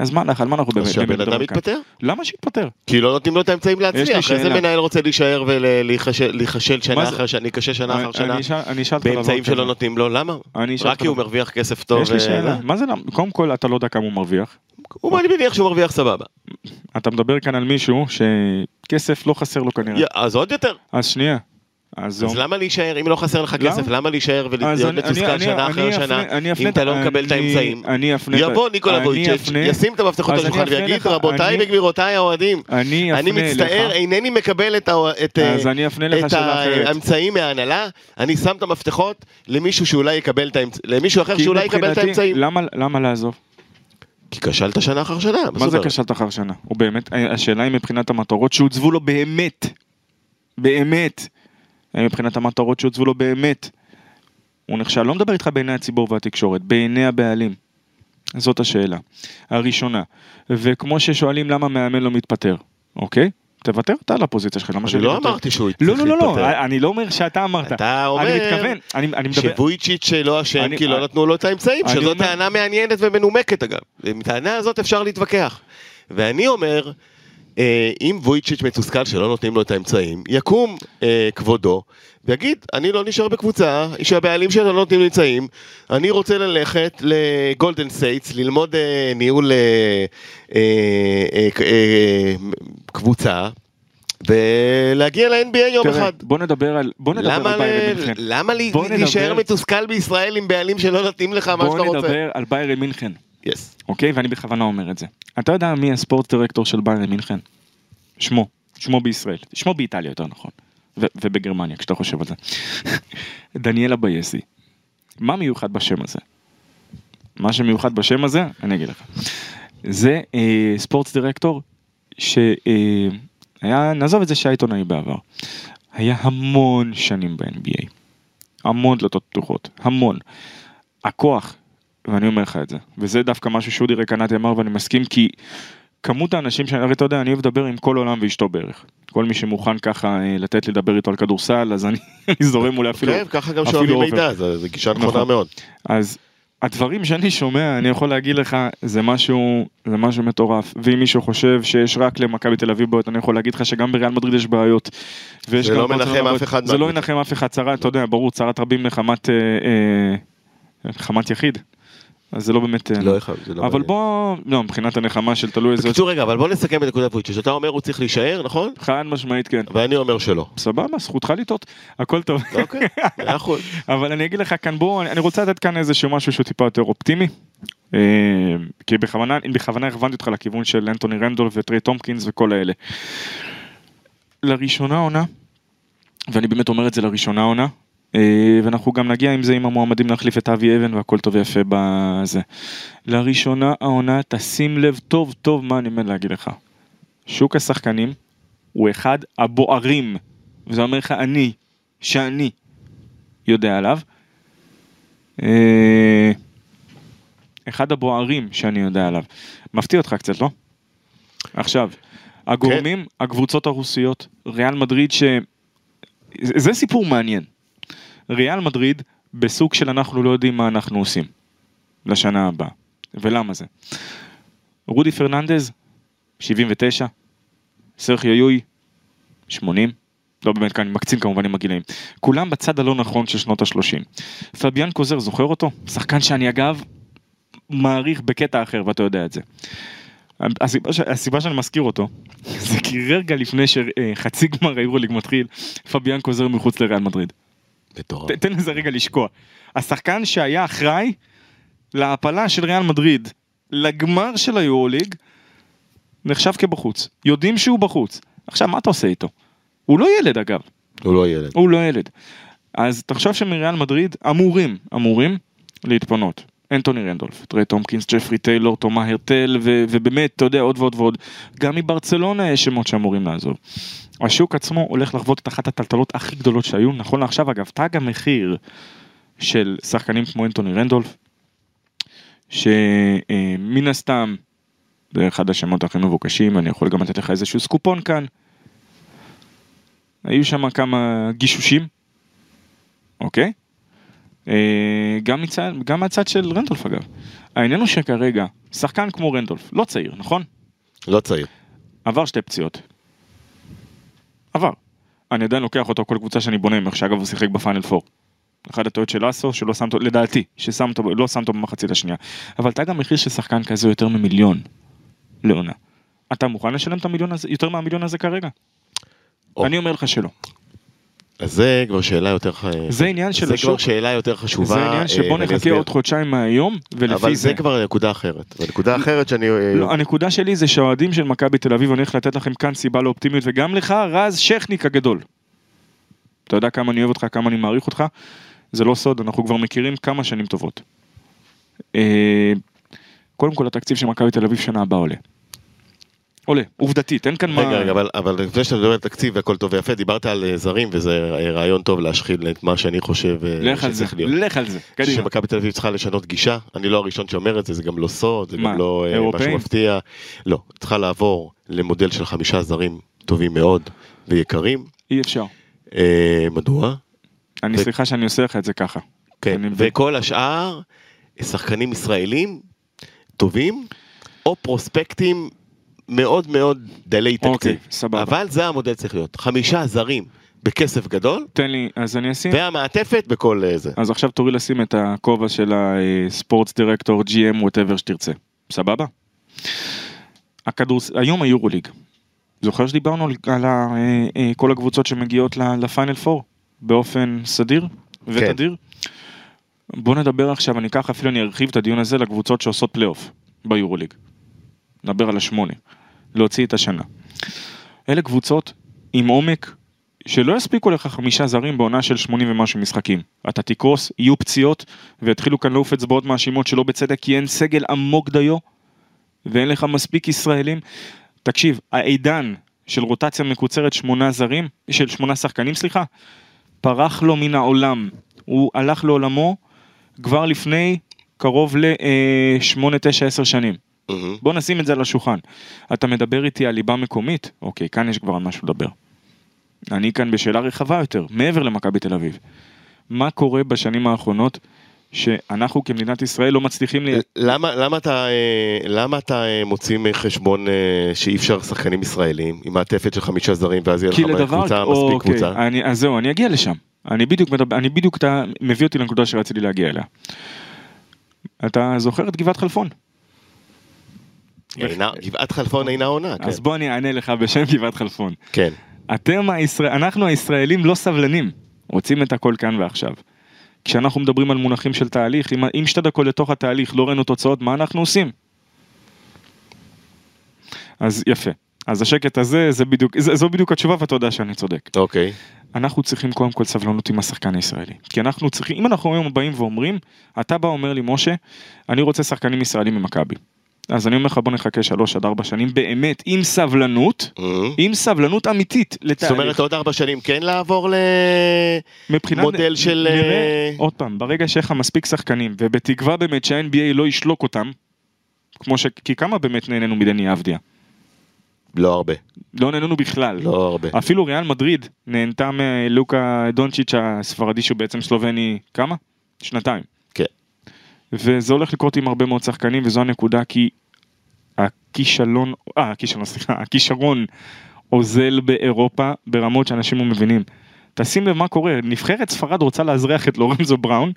אז מה אנחנו, על מה אנחנו... שהבן אדם יתפטר? למה שיתפטר? כי לא נותנים לו את האמצעים להצליח, איזה מנהל רוצה להישאר ולהיחשל שנה אחר שנה, להיכשל שנה אחר שנה, באמצעים שלא נותנים לו, למה? רק כי הוא מרוויח כסף טוב. יש לי שאלה, מה זה למה? קודם כל, אתה לא יודע כמה הוא מרוויח. הוא מניח שהוא מרוויח סבבה. אתה מדבר כאן על מישהו שכסף לא חסר לו כנראה. אז עוד יותר. אז שנייה. אז למה להישאר, אם לא חסר לך כסף, למה להישאר ולתוסכל שנה אחרי שנה, אם אתה לא מקבל את האמצעים? יבוא ניקולה וויצ'ץ', ישים את המפתחות השולחן ויגיד, רבותיי וגבירותיי האוהדים, אני מצטער, אינני מקבל את האמצעים מההנהלה, אני שם את המפתחות למישהו שאולי יקבל את האמצעים, למישהו אחר שאולי יקבל את האמצעים. למה לעזוב? כי כשלת שנה אחר שנה. מה זה כשלת אחר שנה? השאלה היא מבחינת המטרות שהוצבו לו באמת, באמת. מבחינת המטרות שהוצבו לו באמת, הוא נכשל, לא מדבר איתך בעיני הציבור והתקשורת, בעיני הבעלים. זאת השאלה הראשונה. וכמו ששואלים למה מאמן לא מתפטר, אוקיי? תוותר אתה על הפוזיציה שלך. אני לא אמרתי שהוא יתפטר. לא, לא, לא, אני לא אומר שאתה אמרת. אתה אומר שוויצ'יץ' שלא אשם, כי לא נתנו לו את האמצעים, שזאת טענה מעניינת ומנומקת אגב. מטענה הזאת אפשר להתווכח. ואני אומר... אם וויצ'יץ' מצוסקל שלא נותנים לו את האמצעים, יקום כבודו ויגיד, אני לא נשאר בקבוצה שהבעלים שלו לא נותנים לי אמצעים, אני רוצה ללכת לגולדן סטייטס ללמוד ניהול קבוצה ולהגיע ל-אן בי איי יום אחד. בוא נדבר על... למה להישאר מצוסקל בישראל עם בעלים שלא נותנים לך מה שאתה רוצה? בוא נדבר על ביירן מינכן. יס. אוקיי, ואני בכוונה אומר את זה. אתה יודע מי הספורט דירקטור של ביירן מינכן? שמו, שמו בישראל, שמו באיטליה יותר נכון, ובגרמניה, כשאתה חושב על זה. דניאלה בייסי. מה מיוחד בשם הזה? מה שמיוחד בשם הזה, אני אגיד לך. זה ספורט דירקטור שהיה, נעזוב את זה שהיה עיתונאי בעבר, היה המון שנים ב-אן בי איי. המון דלתות פתוחות, המון. הכוח... ואני אומר לך את זה, וזה דווקא משהו שהוא דירק ענת אמר, ואני מסכים, כי כמות האנשים, שאני, אתה יודע, אני אדבר עם כל עולם ואשתו בערך, כל מי שמוכן ככה לתת לדבר איתו על כדורסל, אז אני זורם אולי אפילו... כן, ככה גם שאוהבים מידע, זה גישה נכונה מאוד. אז הדברים שאני שומע, אני יכול להגיד לך, זה משהו מטורף, ואם מישהו חושב שיש רק למכבי תל אביב בעיות, אני יכול להגיד לך שגם בריאל מדריד יש בעיות, זה לא מנחם אף אחד. זה לא מנחם אף אחד, צרה, אתה יודע, ברור, צרת רבים נחמת נחמת יחיד. אז זה לא באמת... לא אחד, זה לא... אבל בוא... לא, מבחינת הנחמה של תלוי איזה... בקיצור רגע, אבל בוא נסכם את נקודת וויצ'יץ'. שאתה אומר הוא צריך להישאר, נכון? חד משמעית, כן. ואני אומר שלא. סבבה, זכותך לטעות. הכל טוב. אוקיי, נכון. אבל אני אגיד לך כאן, בוא, אני רוצה לתת כאן איזשהו משהו שהוא טיפה יותר אופטימי. כי בכוונה, בכוונה הכוונתי אותך לכיוון של אנטוני רנדולף וטרי טומפקינס וכל האלה. לראשונה עונה, ואני באמת אומר את זה לראשונה עונה, ואנחנו גם נגיע עם זה עם המועמדים להחליף את אבי אבן והכל טוב ויפה בזה. לראשונה העונה תשים לב טוב טוב מה אני אומר להגיד לך. שוק השחקנים הוא אחד הבוערים, וזה אומר לך אני, שאני יודע עליו, אחד הבוערים שאני יודע עליו. מפתיע אותך קצת, לא? עכשיו, הגורמים, הקבוצות הרוסיות, ריאל מדריד ש... זה סיפור מעניין. ריאל מדריד בסוג של אנחנו לא יודעים מה אנחנו עושים לשנה הבאה. ולמה זה? רודי פרננדז, שבעים ותשע, סרחיו יוי, שמונים, לא באמת כאן, מקצין כמובן עם הגילים. כולם בצד הלא נכון של שנות ה-שלושים. פביאן קוזר, זוכר אותו? שחקן שאני אגב מעריך בקטע אחר, ואתה יודע את זה. הסיבה, ש... הסיבה שאני מזכיר אותו, זה כי רגע לפני שחצי גמר היורוליג מתחיל, פביאן קוזר מחוץ לריאל מדריד. תן לזה רגע לשקוע. השחקן שהיה אחראי להפלה של ריאל מדריד לגמר של היורוליג נחשב כבחוץ, יודעים שהוא בחוץ. עכשיו מה אתה עושה איתו? הוא לא ילד אגב, הוא לא ילד, הוא לא ילד. אז תחשוב שמריאל מדריד אמורים, אמורים להתפנות אנטוני רנדולף, טרי טומפקינס, ג'פרי טיילור, תומה הרטל, ובאמת, אתה יודע, עוד ועוד ועוד. גם מברצלונה יש שמות שאמורים לעזוב. השוק עצמו הולך לחוות את אחת הטלטלות הכי גדולות שהיו, נכון לעכשיו, אגב, תג המחיר של שחקנים כמו אנטוני רנדולף, שמן הסתם, זה אחד השמות הכי מבוקשים, אני יכול גם לתת לך איזשהו סקופון כאן, היו שם כמה גישושים, אוקיי? גם מצד, גם מהצד של רנדולף אגב. העניין הוא שכרגע, שחקן כמו רנדולף, לא צעיר, נכון? לא צעיר. עבר שתי פציעות. עבר. אני עדיין לוקח אותו כל קבוצה שאני בונה ממך, שאגב הוא שיחק בפיינל פור. אחד הטעויות של אסו, שלא שמתו, לדעתי, ששמתו, לא שמתו במחצית השנייה. אבל תג המחיר של שחקן כזה יותר ממיליון לעונה. אתה מוכן לשלם את המיליון הזה, יותר מהמיליון הזה כרגע? אני אומר לך שלא. אז זה כבר שאלה יותר זה עניין של השוק. זה כבר שאלה יותר חשובה. זה עניין שבוא נחכה עוד חודשיים מהיום, ולפי זה. אבל זה כבר נקודה אחרת. הנקודה אחרת שאני... לא, הנקודה שלי זה שהאוהדים של מכבי תל אביב, אני הולך לתת לכם כאן סיבה לאופטימיות, וגם לך, רז שכניק הגדול. אתה יודע כמה אני אוהב אותך, כמה אני מעריך אותך. זה לא סוד, אנחנו כבר מכירים כמה שנים טובות. קודם כל, התקציב של מכבי תל אביב שנה הבאה עולה. עולה, עובדתית, אין כאן מה... רגע, אבל, אבל לפני שאתה מדבר על תקציב והכל טוב ויפה, דיברת על זרים, וזה רעיון טוב להשחיל את מה שאני חושב שצריך להיות. לך על זה, קדימה. שמכבי תל אביב צריכה לשנות גישה, אני לא הראשון שאומר את זה, זה גם לא סוד, זה גם לא משהו מפתיע. לא, צריכה לעבור למודל של חמישה זרים טובים מאוד ויקרים. אי אפשר. מדוע? אני סליחה שאני עושה לך את זה ככה. כן, וכל השאר, שחקנים ישראלים טובים, או פרוספקטים מאוד מאוד דלי תקציב. אבל זה המודל צריך להיות. חמישה זרים בכסף גדול. תן לי, אז אני אשים. והמעטפת בכל זה. אז עכשיו תורי לשים את הכובע של הספורטס דירקטור, ג'י אם, whatever שתרצה. סבבה? היום היורוליג. זוכר שדיברנו על כל הקבוצות שמגיעות לפיינל פור באופן סדיר ותדיר? בוא נדבר עכשיו, אני אקח אפילו, אני ארחיב את הדיון הזה לקבוצות שעושות פלייאוף ביורוליג. נדבר על השמונה, להוציא את השנה. אלה קבוצות עם עומק שלא יספיקו לך חמישה זרים בעונה של שמונים ומשהו משחקים. אתה תקרוס, יהיו פציעות, והתחילו כאן לעוף אצבעות מאשימות שלא בצדק, כי אין סגל עמוק דיו, ואין לך מספיק ישראלים. תקשיב, העידן של רוטציה מקוצרת שמונה זרים, של שמונה שחקנים, סליחה, פרח לו מן העולם. הוא הלך לעולמו כבר לפני קרוב לשמונה, תשע, עשר שנים. בוא נשים את זה על השולחן. אתה מדבר איתי על ליבה מקומית? אוקיי, כאן יש כבר משהו לדבר. אני כאן בשאלה רחבה יותר, מעבר למכבי תל אביב. מה קורה בשנים האחרונות שאנחנו כמדינת ישראל לא מצליחים ל... למה, למה אתה, למה אתה מוציא מחשבון שאי אפשר שחקנים ישראלים עם מעטפת של חמישה זרים ואז יהיה לך קבוצה, מספיק קבוצה? אני, אז זהו, אני אגיע לשם. אני בדיוק, אני בדיוק, אתה מביא אותי לנקודה שרציתי להגיע אליה. אתה זוכר את גבעת חלפון? גבעת חלפון אינה עונה. אז בוא אני אענה לך בשם גבעת חלפון. כן. אתם, אנחנו הישראלים לא סבלנים, רוצים את הכל כאן ועכשיו. כשאנחנו מדברים על מונחים של תהליך, אם שתי דקות לתוך התהליך לא ראינו תוצאות, מה אנחנו עושים? אז יפה. אז השקט הזה, זו בדיוק התשובה ואתה יודע שאני צודק. אוקיי. אנחנו צריכים קודם כל סבלנות עם השחקן הישראלי. כי אנחנו צריכים, אם אנחנו היום באים ואומרים, אתה בא ואומר לי, משה, אני רוצה שחקנים ישראלים ממכבי. אז אני אומר לך, בוא נחכה שלוש עד ארבע שנים, באמת, עם סבלנות, עם סבלנות אמיתית לתהליך. זאת אומרת, עוד ארבע שנים כן לעבור למודל של... נראה, עוד פעם, ברגע שיש לך מספיק שחקנים, ובתקווה באמת שה-אן בי איי לא ישלוק אותם, כמו ש... כי כמה באמת נהננו מדני אבדיה? לא הרבה. לא נהננו בכלל. לא הרבה. אפילו ריאל מדריד נהנתה מלוקה דונצ'יץ' הספרדי, שהוא בעצם סלובני, כמה? שנתיים. וזה הולך לקרות עם הרבה מאוד שחקנים, וזו הנקודה, כי הכישלון, אה, הכישלון, סליחה, הכישרון עוזל באירופה ברמות שאנשים לא מבינים. תשים לב מה קורה, נבחרת ספרד רוצה להזריח את לורנזו בראון,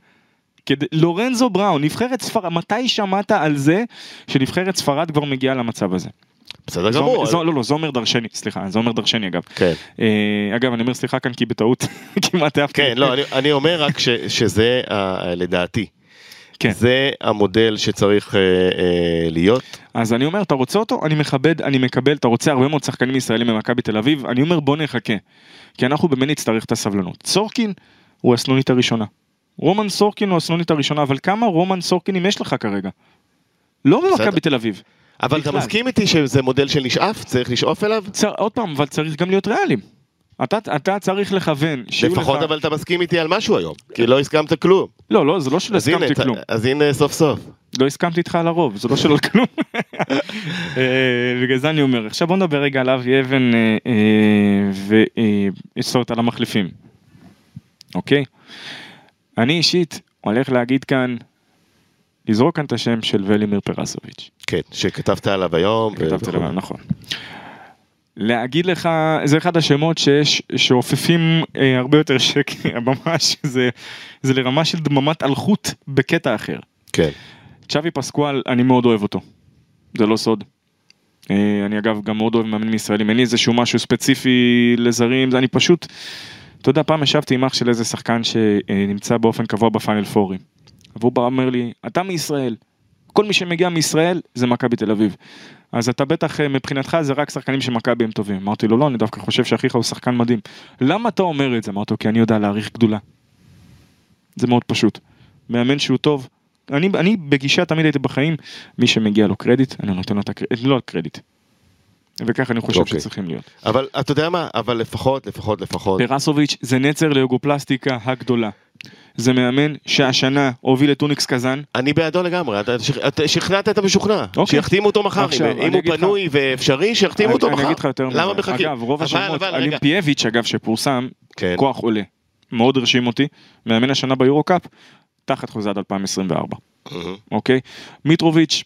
כדי, לורנזו בראון, נבחרת ספרד, מתי שמעת על זה שנבחרת ספרד כבר מגיעה למצב הזה? בסדר גמור. לא, לא, זה אומר דרשני, סליחה, זה אומר דרשני אגב. כן. אגב, אני אומר סליחה כאן כי בטעות כמעט אהבתי. כן, לא, אני אומר רק שזה לדעתי. כן. זה המודל שצריך אה, אה, להיות. אז אני אומר, אתה רוצה אותו? אני מכבד, אני מקבל, אתה רוצה הרבה מאוד שחקנים ישראלים ממכבי בתל אביב, אני אומר בוא נחכה, כי אנחנו באמת נצטרך את הסבלנות. סורקין הוא הסנונית הראשונה. רומן סורקין הוא הסנונית הראשונה, אבל כמה רומן סורקינים יש לך כרגע? לא ממכבי בתל אביב. אבל בכלל. אתה מסכים איתי שזה מודל של נשאף, צריך לשאוף אליו? צר, עוד פעם, אבל צריך גם להיות ריאליים. אתה, אתה צריך לכוון. לפחות לך... אבל אתה מסכים איתי על משהו היום, כי לא הסכמת כלום. לא, לא, זה לא שלא הסכמתי הנה, כלום. אז הנה סוף סוף. לא הסכמתי איתך על הרוב, זה לא שלא כלום. בגלל זה אני אומר, עכשיו בוא נדבר רגע עליו יבן אה, אה, ויסות אה, על המחליפים. אוקיי? אני אישית הולך להגיד כאן, לזרוק כאן את השם של ולימיר פרסוביץ'. כן, שכתבת עליו היום. כתבת עליו, נכון. להגיד לך, זה אחד השמות שיש, שאופפים אה, הרבה יותר שקי, ממש, זה, זה לרמה של דממת הלכות בקטע אחר. כן. צ'אבי פסקואל, אני מאוד אוהב אותו. זה לא סוד. אה, אני אגב גם מאוד אוהב מאמנים ישראלים, אין לי איזשהו משהו ספציפי לזרים, אני פשוט, אתה יודע, פעם ישבתי עם אח של איזה שחקן שנמצא באופן קבוע בפאנל פורים, והוא בא אומר לי, אתה מישראל, כל מי שמגיע מישראל זה מכבי תל אביב, אז אתה בטח מבחינתך זה רק שחקנים שמכבי הם טובים. אמרתי לו, לא, אני דווקא חושב שאחיך הוא שחקן מדהים. למה אתה אומר את זה? אמרתי לו, כי אני יודע להעריך גדולה. זה מאוד פשוט. מאמן שהוא טוב, אני, אני בגישה תמיד הייתי בחיים, מי שמגיע לו קרדיט, אני נותן לו את הקרדיט, לא הקרדיט. וכך אני חושב okay. שצריכים להיות. אבל אתה יודע מה? אבל לפחות, לפחות, לפחות. פרסוביץ' זה נצר ליוגופלסטיקה הגדולה. זה מאמן שהשנה הוביל את אוניקס קזן. אני בעדו לגמרי, אתה שכנעת את המשוכנע, שיחתימו אותו מחר, אם הוא פנוי ואפשרי, שיחתימו אותו מחר. אני אגיד לך יותר מזה. למה מחכים? אגב, רוב השמות, אולימפיאביץ' אגב שפורסם, כוח עולה, מאוד הרשים אותי, מאמן השנה ביורוקאפ, תחת חוזה עד אלפיים עשרים וארבע. אוקיי? מיטרוביץ',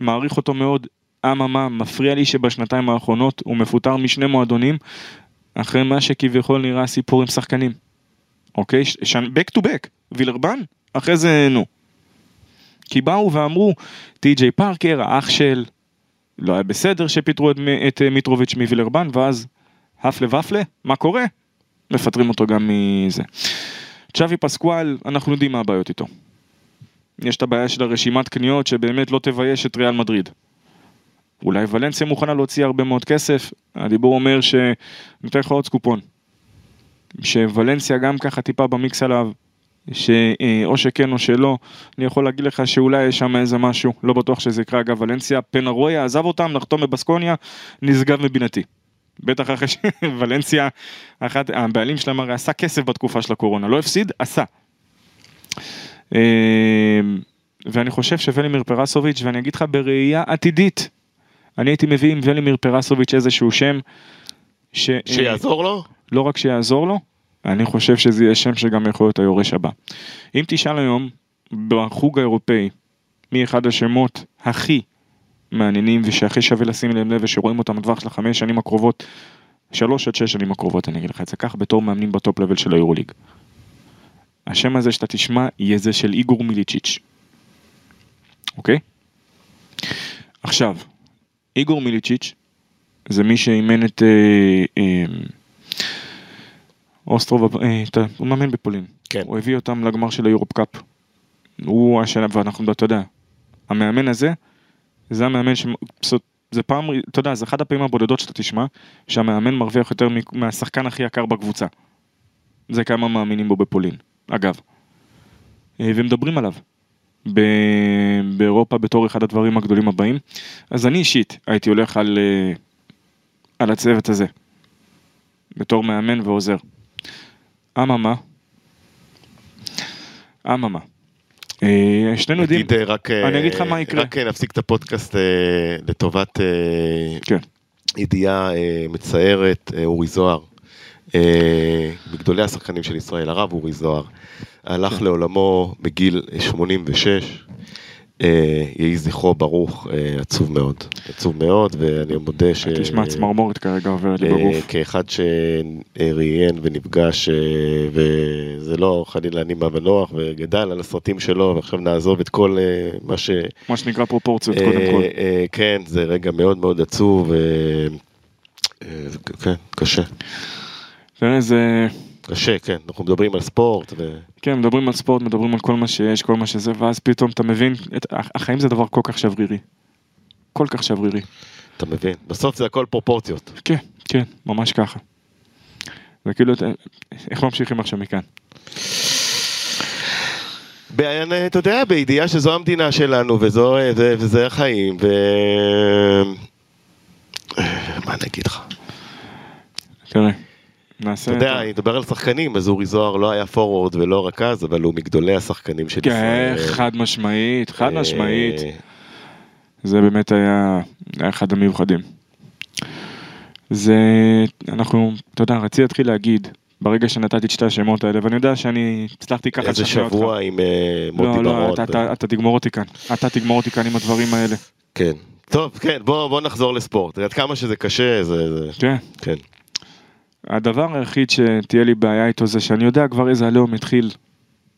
מעריך אותו מאוד, אממה, מפריע לי שבשנתיים האחרונות הוא מפוטר משני מועדונים, אחרי מה שכביכול נראה סיפור עם שחקנים. אוקיי, back to back, וילרבן, אחרי זה נו. כי באו ואמרו, טי.ג'יי פארקר, האח של, לא היה בסדר שפיטרו את, את מיטרוביץ' מוילרבן, ואז, הפלה ופלה, מה קורה? מפטרים אותו גם מזה. צ'אבי פסקואל, אנחנו יודעים מה הבעיות איתו. יש את הבעיה של הרשימת קניות, שבאמת לא תבייש את ריאל מדריד. אולי ולנסיה מוכנה להוציא הרבה מאוד כסף, הדיבור אומר שנותן לך עוד סקופון. שוולנסיה גם ככה טיפה במיקס עליו, שאו שכן או שלא, אני יכול להגיד לך שאולי יש שם איזה משהו, לא בטוח שזה יקרה. אגב, ולנסיה, פנרויה עזב אותם, נחתום מבסקוניה, נשגב מבינתי. בטח אחרי שוולנסיה, אחת, הבעלים שלהם הרי עשה כסף בתקופה של הקורונה, לא הפסיד, עשה. ואני חושב שוולדימיר פרסוביץ', ואני אגיד לך בראייה עתידית, אני הייתי מביא עם ולדימיר פרסוביץ' איזשהו שם, ש... שיעזור לו? לא רק שיעזור לו, אני חושב שזה יהיה שם שגם יכול להיות היורש הבא. אם תשאל היום, בחוג האירופאי, מי אחד השמות הכי מעניינים, ושהכי שווה לשים להם לב, ושרואים אותם הדווח של החמש שנים הקרובות, שלוש עד שש שנים הקרובות, אני אגיד לך את זה, כך בתור מאמנים בטופ לבל של היורוליג. השם הזה שאתה תשמע, יהיה זה של איגור מיליצ'יץ'. אוקיי? עכשיו, איגור מיליצ'יץ', זה מי שאימן את... אה, אה, אוסטרוב, הוא מאמן בפולין, הוא הביא אותם לגמר של היורופ קאפ, הוא השנה, ואנחנו, אתה יודע, המאמן הזה, זה המאמן, זה פעם, אתה יודע, זה אחת הפעמים הבודדות שאתה תשמע, שהמאמן מרוויח יותר מהשחקן הכי יקר בקבוצה, זה כמה מאמינים בו בפולין, אגב, ומדברים עליו, באירופה בתור אחד הדברים הגדולים הבאים, אז אני אישית הייתי הולך על, על הצוות הזה, בתור מאמן ועוזר. אממה, אממה, שנינו יודעים, אני אגיד לך מה יקרה. רק נפסיק את הפודקאסט לטובת ידיעה מצערת, אורי זוהר, בגדולי השחקנים של ישראל, הרב אורי זוהר, הלך לעולמו בגיל שמונים ושש, יהי זכרו ברוך, עצוב מאוד, עצוב מאוד, ואני מודה ש... תשמע, צמרמורת כרגע עוברת לי בגוף. כאחד שראיין ונפגש, וזה לא חלילה אני מהבנוח, וגדל על הסרטים שלו, ועכשיו נעזוב את כל מה ש... מה שנקרא פרופורציות, קודם כל. כן, זה רגע מאוד מאוד עצוב, כן, קשה. תראה, זה... קשה, כן, אנחנו מדברים על ספורט. ו... כן, מדברים על ספורט, מדברים על כל מה שיש, כל מה שזה, ואז פתאום אתה מבין, את, החיים זה דבר כל כך שברירי. כל כך שברירי. אתה מבין, בסוף זה הכל פרופורציות. כן, כן, ממש ככה. וכאילו, איך ממשיכים עכשיו מכאן? בעיין, אתה יודע, בידיעה שזו המדינה שלנו, וזו, וזה, וזה החיים, ו... מה נגיד לך? תראה. אתה יודע, אני מדבר על שחקנים, אז אורי זוהר לא היה פורוורד ולא רכז, אבל הוא מגדולי השחקנים של ישראל. חד משמעית, חד משמעית. זה באמת היה אחד המיוחדים. זה, אנחנו, אתה יודע, רציתי להתחיל להגיד, ברגע שנתתי את שתי השמות האלה, ואני יודע שאני הצלחתי ככה... איזה שבוע עם מודי ברון. לא, לא, אתה תגמור אותי כאן. אתה תגמור אותי כאן עם הדברים האלה. כן. טוב, כן, בוא נחזור לספורט. עד כמה שזה קשה, זה... כן. כן. הדבר היחיד שתהיה לי בעיה איתו זה שאני יודע כבר איזה הלאום התחיל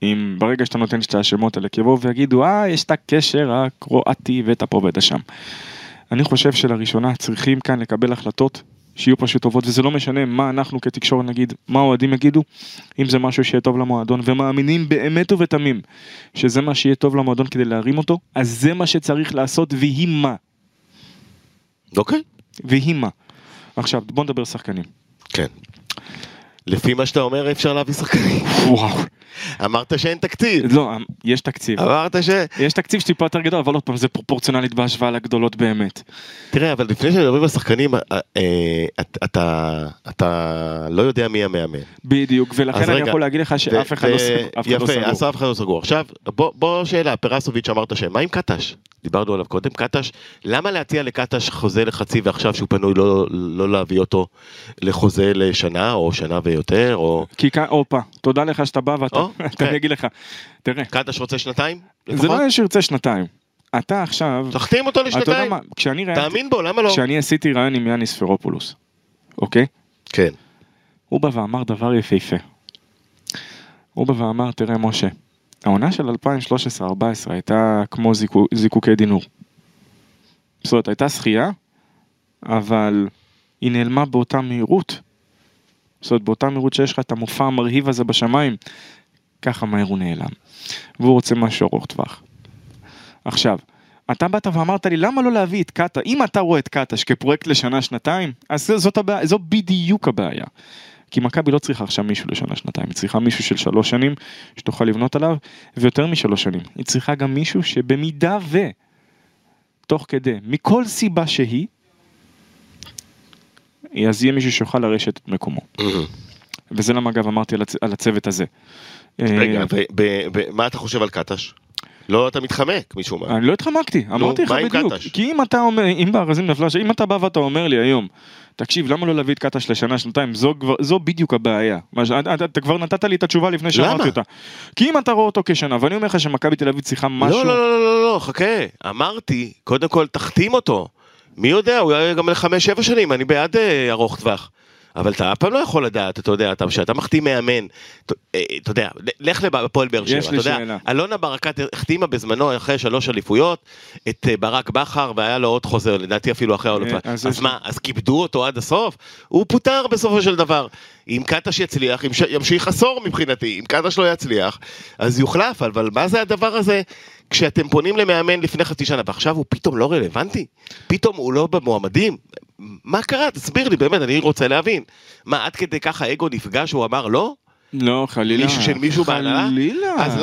עם ברגע שאתה נותן שתי השמות האלה יבואו ויגידו אה יש את הקשר הקרואטי ואת הפרובדה שם. אני חושב שלראשונה צריכים כאן לקבל החלטות שיהיו פשוט טובות, וזה לא משנה מה אנחנו כתקשורת נגיד, מה אוהדים יגידו, אם זה משהו שיהיה טוב למועדון, ומאמינים באמת ובתמים שזה מה שיהיה טוב למועדון כדי להרים אותו, אז זה מה שצריך לעשות, והיא מה. אוקיי. והיא מה. עכשיו, בוא נדבר שחקנים. כן. לפי מה שאתה אומר, אפשר להביא שחקנים. וואו. אמרת שאין תקציב. לא, יש תקציב. אמרת ש... יש תקציב שטיפה יותר גדול, אבל עוד פעם זה פרופורציונלית בהשוואה לגדולות באמת. תראה, אבל לפני שמדברים על שחקנים, אתה לא יודע מי המאמן. בדיוק, ולכן אני יכול להגיד לך שאף אחד לא סגור. יפה, אז אף אחד לא סגור. עכשיו, בוא שאלה, פרסוביץ' אמרת שמה עם קטש? דיברנו עליו קודם, קטש, למה להציע לקטש חוזה לחצי ועכשיו שהוא פנוי לא להביא אותו לחוזה לשנה או שנה ויותר? כי כאן, אופה, תודה לך שאתה בא ואתה, אני אגיד לך, תראה. קטש רוצה שנתיים? זה לא שרצה שנתיים. אתה עכשיו... תחתים אותו לשנתיים. תאמין בו, למה לא? כשאני עשיתי רעיון עם יאניס פרופולוס, אוקיי? כן. הוא בא ואמר דבר יפהפה. הוא בא ואמר, תראה משה, העונה של אלפיים שלוש עשרה ארבע עשרה הייתה כמו זיקוקי דינור. זאת אומרת, הייתה שחייה, אבל היא נעלמה באותה מהירות. זאת אומרת, באותה מהירות שיש לך את המופע המרהיב הזה בשמיים, ככה מהר הוא נעלם. והוא רוצה משהו ארוך טווח. עכשיו, אתה באת ואמרת לי, למה לא להביא את קאטה? אם אתה רואה את קאטש כפרויקט לשנה-שנתיים, אז זאת הבעיה, זו בדיוק הבעיה. כי מכבי לא צריכה עכשיו מישהו לשנה שנתיים, היא צריכה מישהו של שלוש שנים שתוכל לבנות עליו, ויותר משלוש שנים. היא צריכה גם מישהו שבמידה ו... תוך כדי, מכל סיבה שהיא, אז יהיה מישהו שיוכל לרשת את מקומו. וזה למה אגב אמרתי על הצוות הזה. רגע, מה אתה חושב על קטש? לא, אתה מתחמק, מישהו מה. אני לא התחמקתי, אמרתי לך בדיוק. כי אם אתה אומר, אם בארזים נפלה, אם אתה בא ואתה אומר לי היום, תקשיב, למה לא להביא את קטש לשנה, שנתיים, זו בדיוק הבעיה. אתה כבר נתת לי את התשובה לפני שאמרתי אותה. כי אם אתה רואה אותו כשנה, ואני אומר לך שמכבי תל אביב צריכה משהו... לא, לא, לא, לא, חכה. אמרתי, קודם כל, תחתים אותו. מי יודע, הוא היה גם לחמש, שבע שנים, אני בעד ארוך טווח. אבל אתה אף פעם לא יכול לדעת, אתה יודע, שאתה מחתים מאמן, אתה יודע, לך לפועל באר שבע, אתה יודע, אלונה ברקת החתימה בזמנו אחרי שלוש אליפויות, את ברק בכר, והיה לו עוד חוזר, לדעתי אפילו אחרי האלופה, אז מה, אז כיבדו אותו עד הסוף, הוא פוטר בסופו של דבר, אם קטש יצליח, ימשיך עשור מבחינתי, אם קטש לא יצליח, אז יוחלף, אבל מה זה הדבר הזה, כשאתם פונים למאמן לפני חצי שנה, ועכשיו הוא פתאום לא רלוונטי, פתאום הוא לא במועמדים, מה קרה? תסביר לי, באמת, אני רוצה להבין. מה, עד כדי ככה אגו נפגש, הוא אמר לא? לא, חלילה. מישהו של מישהו בעלה? חלילה. אז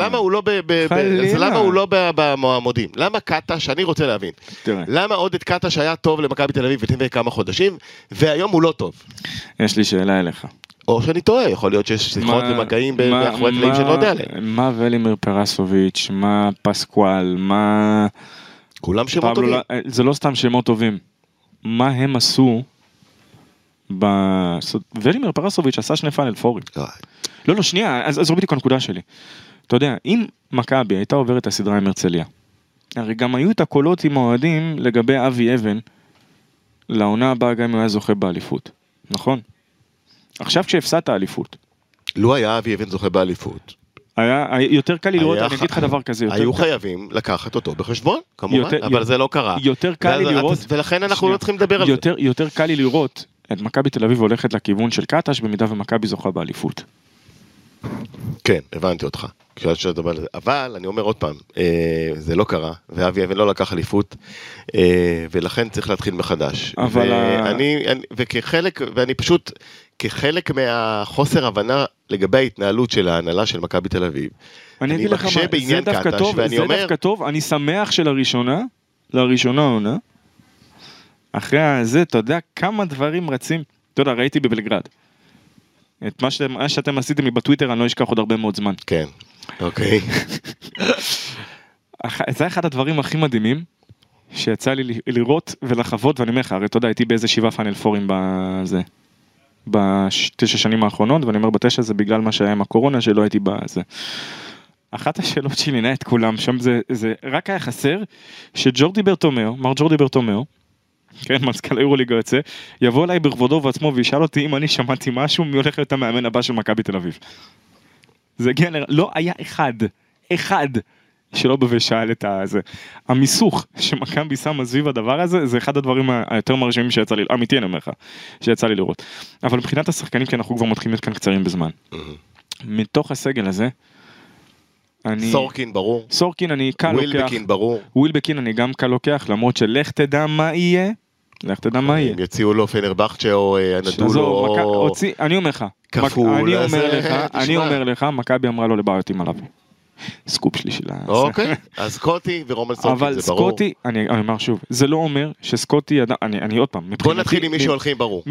למה הוא לא במועמדים? למה קטש, אני רוצה להבין. למה עוד את קטש היה טוב למכבי תל אביב ותביא כמה חודשים, והיום הוא לא טוב? יש לי שאלה אליך. או שאני טועה, יכול להיות שיש שיחות ומגעים מאחורי קלעים שאני לא יודע עליהם. מה ולדימיר פרסוביץ', מה פסקואל, מה... כולם שמות טובים. זה לא סתם שמות טובים. מה הם עשו, ולדימיר פרסוביץ' עשה שני פאנל פורים. לא, לא, שנייה, אז זו בדיוק הנקודה שלי. אתה יודע, אם מכבי הייתה עוברת הסדרה עם הרצליה, הרי גם היו את הקולות עם אוהדים לגבי אבי אבן, לעונה הבאה גם היה זוכה באליפות, נכון? עכשיו כשהפסעת האליפות. לא היה אבי אבן זוכה באליפות. היה יותר קל לראות, אני אגיד לך דבר כזה, היו חייבים לקחת אותו בחשבון, כמובן, אבל זה לא קרה. יותר קל לראות, ולכן אנחנו לא צריכים לדבר על זה. יותר קל לי לראות את מכבי תל אביב הולכת לכיוון של קטש, במידה ומכבי זוכה באליפות. כן, הבנתי אותך. אבל אני אומר עוד פעם, זה לא קרה, ואבי אבן לא לקח אליפות, ולכן צריך להתחיל מחדש. וכחלק, ואני פשוט... כחלק מהחוסר הבנה לגבי ההתנהלות של ההנהלה של מכבי תל אביב. אני מחשה בעניין קטש, ואני אומר... זה דווקא טוב, אני שמח שלראשונה, לראשונה עונה, אחרי זה, אתה יודע, כמה דברים רצים, אתה יודע, ראיתי בבלגרד, את מה שאתם עשיתם לי בטוויטר, אני לא אשכח עוד הרבה מאוד זמן. כן, אוקיי. זה אחד הדברים הכי מדהימים, שיצא לי לראות ולחוות, ואני אומר לך, הרי אתה יודע, הייתי באיזה שבעה פאנל פורים בזה. בתשע שנים האחרונות, ואני אומר בתשע זה בגלל מה שהיה עם הקורונה שלא הייתי בזה. אחת השאלות שנינה את כולם שם זה, זה רק היה חסר שג'ורדי ברטומיאו, מר ג'ורדי ברטומיאו, כן, מזכ"ל האירוליגה יוצא, יבוא אליי בכבודו ועצמו וישאל אותי אם אני שמעתי משהו, מי הולך להיות המאמן הבא של מכבי תל אביב. זה הגיע, לא היה אחד, אחד, שלא בבשאל את הזה. המיסוך שמכבי שמה סביב הדבר הזה, זה אחד הדברים היותר מרשימים שיצא לי, אמיתי אני אומר לך, שיצא לי לראות. אבל מבחינת השחקנים, כי אנחנו כבר מתחילים כאן קצרים בזמן. מתוך הסגל הזה, אני... סורקין ברור. סורקין אני קל לוקח. ווילבקין ברור. ווילבקין אני גם קל לוקח, למרות שלך תדע מה יהיה, לך תדע מה יהיה. יציאו לו פנרבחצ'ה או אנדולו. אני אומר לך, אני אומר לך, מכבי אמרה לו לבעייתים עליו. סקופ שלי שלה. אוקיי, אז סקוטי ורומן סורקין, זה ברור. אבל סקוטי, אני אומר שוב, זה לא אומר שסקוטי, אני עוד פעם, בוא נתחיל עם מישהו הולכים ברור.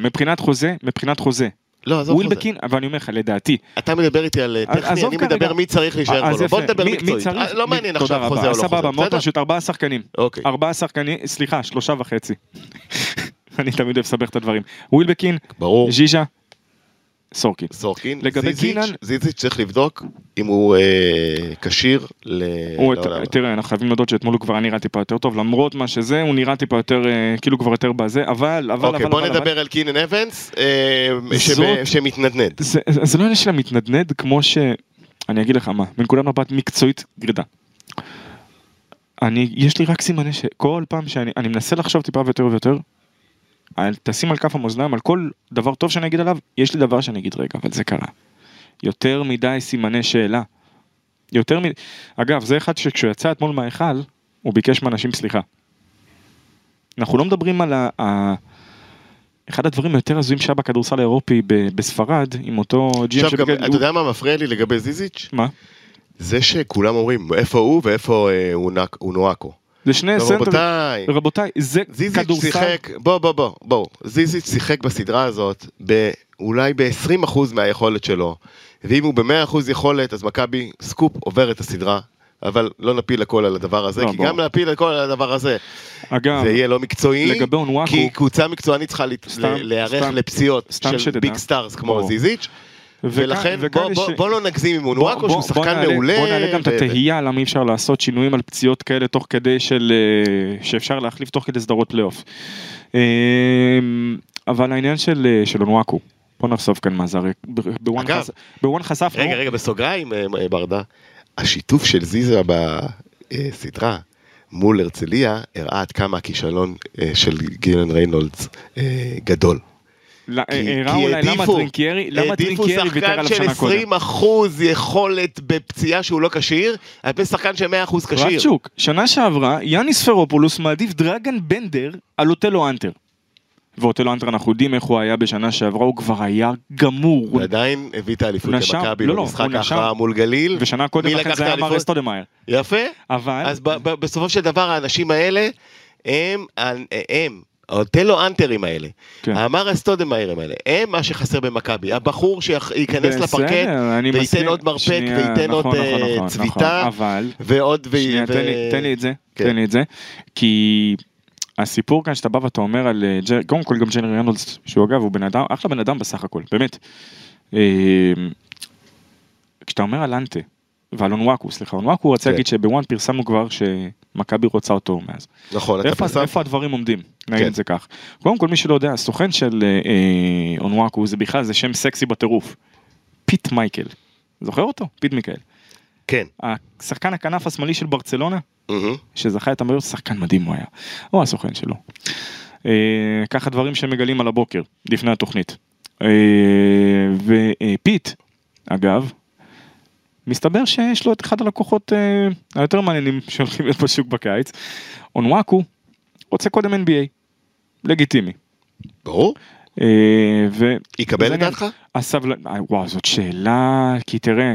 מבחינת חוזה, מבחינת חוזה. לא, עזוב חוזה. ווילבקין, אבל אני אומר לך, לדעתי. אתה מדבר איתי על טכני, אני מדבר מי צריך להישאר בו. בוא נדבר מקצועית. לא מעניין עכשיו חוזה או לא חוזה. סבבה, מאוד פשוט, ארבעה שחקנים. ארבעה שחקנים, סליחה, שלושה וחצי. אני תמיד אוהב לסבך את הדברים. ווילבקין, ז'יז'ה, סורקין. סורקין, זיזיץ' צריך לבדוק אם הוא קשיר לעולם. תראה, אנחנו חייבים לדעות שאתמול הוא כבר נראה טיפה יותר טוב, למרות מה שזה, הוא נראה טיפה יותר, כאילו כבר יותר בזה, אבל... אוקיי, בוא נדבר על קינן אבנס, שמתנדנד. זה לא עניין של המתנדנד, כמו ש... אני אגיד לך מה, מנקודת מבט מקצועית גרידה. יש לי רק סימני שכל פעם שאני מנסה לחשוב טיפה ויותר ויותר, תשים על כף המוזניים, על כל דבר טוב שאני אגיד עליו, יש לי דבר שאני אגיד רגע, אבל זה קרה. יותר מדי סימני שאלה. יותר מדי... אגב, זה אחד שכשהוא יצא אתמול מהאכל, הוא ביקש מאנשים סליחה. אנחנו לא מדברים על ה... ה... אחד הדברים היותר הזויים שהיה בכדורסל האירופי ב... בספרד, עם אותו ג'ים שבקד... גם, הוא... אתה יודע מה מפריע לי לגבי זיזיץ'? מה? זה שכולם אומרים, איפה הוא ואיפה הוא נועקו. זה שני סנטרים, רבותיי, זה כדורסל. בוא, בוא, בוא, בוא, זיזיץ' שיחק בסדרה הזאת, אולי ב-עשרים אחוז מהיכולת שלו, ואם הוא ב-מאה אחוז יכולת, אז מכבי סקופ עובר את הסדרה, אבל לא נפיל הכל על הדבר הזה, כי גם להפיל הכל על הדבר הזה, זה יהיה לא מקצועי, כי קבוצה מקצוענית צריכה להיערך לפציעות של ביג סטארס כמו זיזיץ', ולכן בוא לא נגזים אם הוא נועקו שהוא שחקן מעולה. בוא נעלה גם את התהייה למה אי אפשר לעשות שינויים על פציעות כאלה תוך כדי של שאפשר להחליף תוך כדי סדרות פלייאוף. אבל העניין של נועקו, בוא נחשוף כאן מה זה הרי. בוואן חשפנו. רגע רגע בסוגריים ברדה, השיתוף של זיזה בסדרה מול הרצליה הראה עד כמה הכישלון של גילן ריינולדס גדול. למה טרינקיירי ויתר עליו שנה קודם? עדיפו שחקן של עשרים אחוז יכולת בפציעה שהוא לא קשיר, הרבה שחקן של מאה אחוז קשיר. רצ'וק, שנה שעברה, יאניס פרופולוס מעדיף דרגן בנדר על אוטלו אנטר. ואוטלו אנטר אנחנו יודעים איך הוא היה בשנה שעברה, הוא כבר היה גמור. ועדיין הביא את האליפות למכבי במשחק ההכרעה מול גליל. ושנה קודם לכן זה היה מארי סטודמאייר. יפה, אז בסופו של דבר האנשים האלה הם... האוטלו אנטרים האלה, אמר הסטודמאיירים האלה, הם מה שחסר במכבי, הבחור שייכנס לפרקט וייתן עוד מרפק וייתן עוד צביטה ועוד... תן לי את זה, תן לי את זה, כי הסיפור כאן שאתה בא ואתה אומר על קודם כל גם ג'נרי ריינולדס, שהוא אגב הוא בן אדם, אחלה בן אדם בסך הכל, באמת, כשאתה אומר על אנטה ועל אונוואקו, סליחה, אונוואקו רצה להגיד שבוואן פרסמנו כבר שמכבי רוצה אותו מאז. נכון, אתה פרסמת. איפה הדברים עומדים? נגיד את זה כך. קודם כל, מי שלא יודע, הסוכן של אונוואקו, זה בכלל, זה שם סקסי בטירוף. פיט מייקל. זוכר אותו? פיט מייקל. כן. השחקן הכנף השמאלי של ברצלונה, שזכה את המהירות, שחקן מדהים הוא היה. הוא הסוכן שלו. ככה דברים שמגלים על הבוקר, לפני התוכנית. ופיט, אגב, מסתבר שיש לו את אחד הלקוחות אה, היותר מעניינים שהולכים להיות בשוק בקיץ. אונוואקו רוצה קודם אן בי איי. לגיטימי. ברור. אה, ו... יקבל את דעתך? הסבל... וואו, זאת שאלה, כי תראה,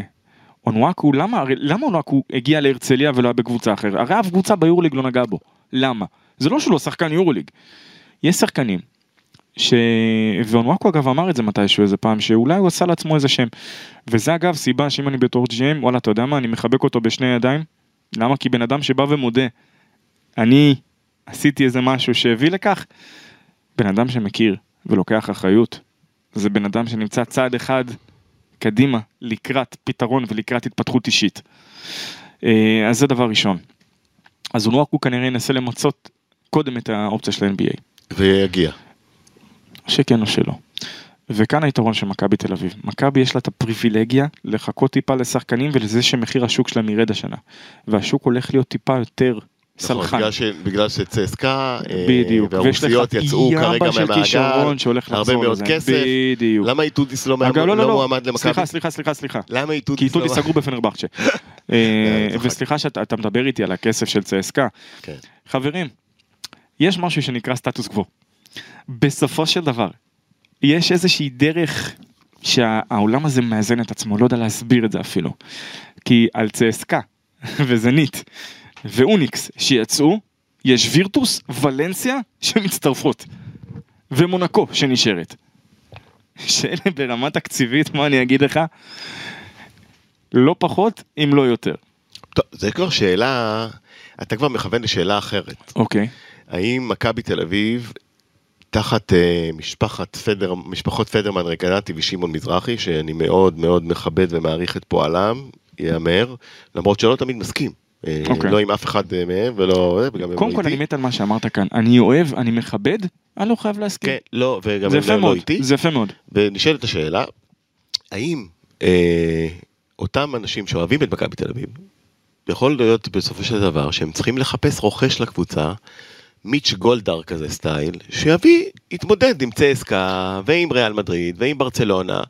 אונוואקו, למה, למה אונוואקו הגיע להרצליה ולא היה בקבוצה אחרת? הרי אף קבוצה ביורליג לא נגע בו. למה? זה לא שהוא לא שחקן יורליג. יש שחקנים. ש... ואונוואקו אגב אמר את זה מתישהו איזה פעם, שאולי הוא עשה לעצמו איזה שם, וזה אגב סיבה שאם אני בתור ג'י אם, וואלה אתה יודע מה, אני מחבק אותו בשני ידיים, למה? כי בן אדם שבא ומודה, אני עשיתי איזה משהו שהביא לכך, בן אדם שמכיר ולוקח אחריות, זה בן אדם שנמצא צעד אחד קדימה, לקראת פתרון ולקראת התפתחות אישית. אז זה דבר ראשון. אז אונוואקו כנראה ינסה למצות קודם את האופציה של ה-אן בי איי. ויגיע. שכן או שלא. וכאן היתרון של מכבי תל אביב. מכבי יש לה את הפריבילגיה לחכות טיפה לשחקנים ולזה שמחיר השוק שלהם ירד השנה. והשוק הולך להיות טיפה יותר סלחן. בגלל שצסקה והרוסיות יצאו כרגע מהמעגל, הרבה מאוד כסף. למה איתודיס לא מועמד למכבי? סליחה, סליחה, סליחה, סליחה. כי איתודיס סגרו בפנרבחצ'ה. וסליחה שאתה מדבר איתי על הכסף של צסקה. חברים, יש משהו שנקרא סטטוס קוו. בסופו של דבר, יש איזושהי דרך שהעולם הזה מאזן את עצמו, לא יודע להסביר את זה אפילו. כי על צסקה וזנית ואוניקס שיצאו, יש וירטוס, ולנסיה שמצטרפות, ומונקו שנשארת. שאלה ברמה תקציבית, מה אני אגיד לך? לא פחות, אם לא יותר. טוב, זה כבר שאלה, אתה כבר מכוון לשאלה אחרת. אוקיי. האם מכבי תל אביב תחת uh, משפחת פדר, משפחות פדרמן רקנטי ושמעון מזרחי, שאני מאוד מאוד מכבד ומעריך את פועלם, יאמר, למרות שלא תמיד מסכים. Okay. לא עם אף אחד מהם, ולא... קודם כל, אני מת על מה שאמרת כאן. אני אוהב, אני מכבד, אני לא חייב להסכים. כן, לא, וגם הם לא איתי. זה יפה מאוד. ונשאלת השאלה, האם אה, אותם אנשים שאוהבים את מכבי תל אביב, יכול להיות בסופו של דבר, שהם צריכים לחפש רוכש לקבוצה, מיץ' גולדהר כזה סטייל, שיביא, יתמודד עם צסקה, ועם ריאל מדריד, ועם ברצלונה,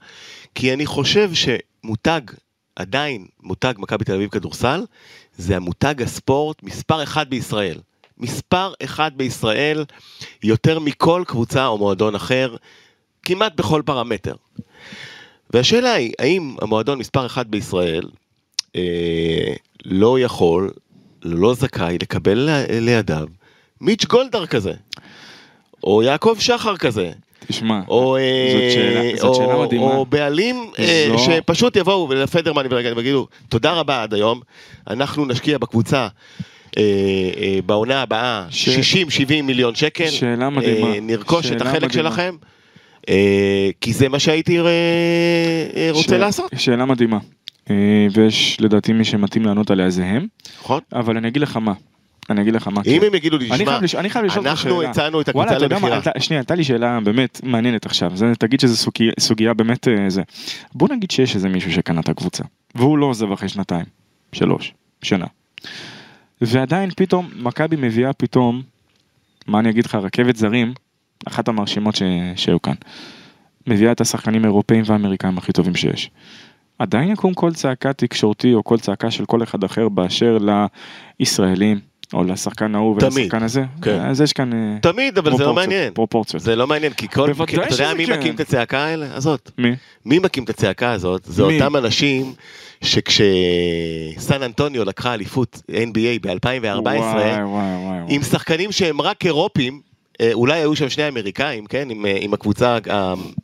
כי אני חושב שמותג, עדיין מותג מכבי תל אביב כדורסל, זה המותג הספורט מספר אחד בישראל. מספר אחד בישראל יותר מכל קבוצה או מועדון אחר, כמעט בכל פרמטר. והשאלה היא, האם המועדון מספר אחד בישראל אה, לא יכול, לא זכאי לקבל לידיו מיץ' גולדהר כזה, או יעקב שחר כזה, תשמע, או, זאת שאלה, זאת שאלה או, מדהימה. או בעלים זו... שפשוט יבואו לפדרמן ויגידו, תודה רבה עד היום, אנחנו נשקיע בקבוצה אה, אה, בעונה הבאה ש... שישים שבעים מיליון שקל, שאלה מדהימה. אה, נרכוש שאלה את החלק מדהימה. שלכם, אה, כי זה מה שהייתי אה, רוצה ש... לעשות. שאלה מדהימה, אה, ויש לדעתי מי שמתאים לענות עליה זה הם, נכון? אבל אני אגיד לך מה. אני אגיד לך מה. אם הם יגידו לי, אנחנו הצענו את הקבוצה למחירה. שנייה, הייתה לי שאלה באמת מעניינת עכשיו. תגיד שזה סוגיה באמת זה. בוא נגיד שיש איזה מישהו שקנה את הקבוצה, והוא לא עוזב אחרי שנתיים, שלוש, שנה. ועדיין פתאום, מכבי מביאה פתאום, מה אני אגיד לך, רכבת זרים, אחת המרשימות שהיו כאן. מביאה את השחקנים האירופאים והאמריקאים הכי טובים שיש. עדיין יקום כל צעקה תקשורתי, או כל צעקה של כל אחד אחר באשר לישראלים. או לשחקן ההוא ולשחקן הזה, אז יש כאן תמיד, אבל זה לא מעניין, זה לא מעניין, כי כל, אתה יודע מי מקים את הצעקה הזאת? מי מקים את הצעקה הזאת? זה אותם אנשים שכשסן אנטוניו לקחה אליפות N B A ב-אלפיים וארבע עשרה, עם שחקנים שהם רק אירופים, אולי היו שם שני אמריקאים, כן? עם, עם הקבוצה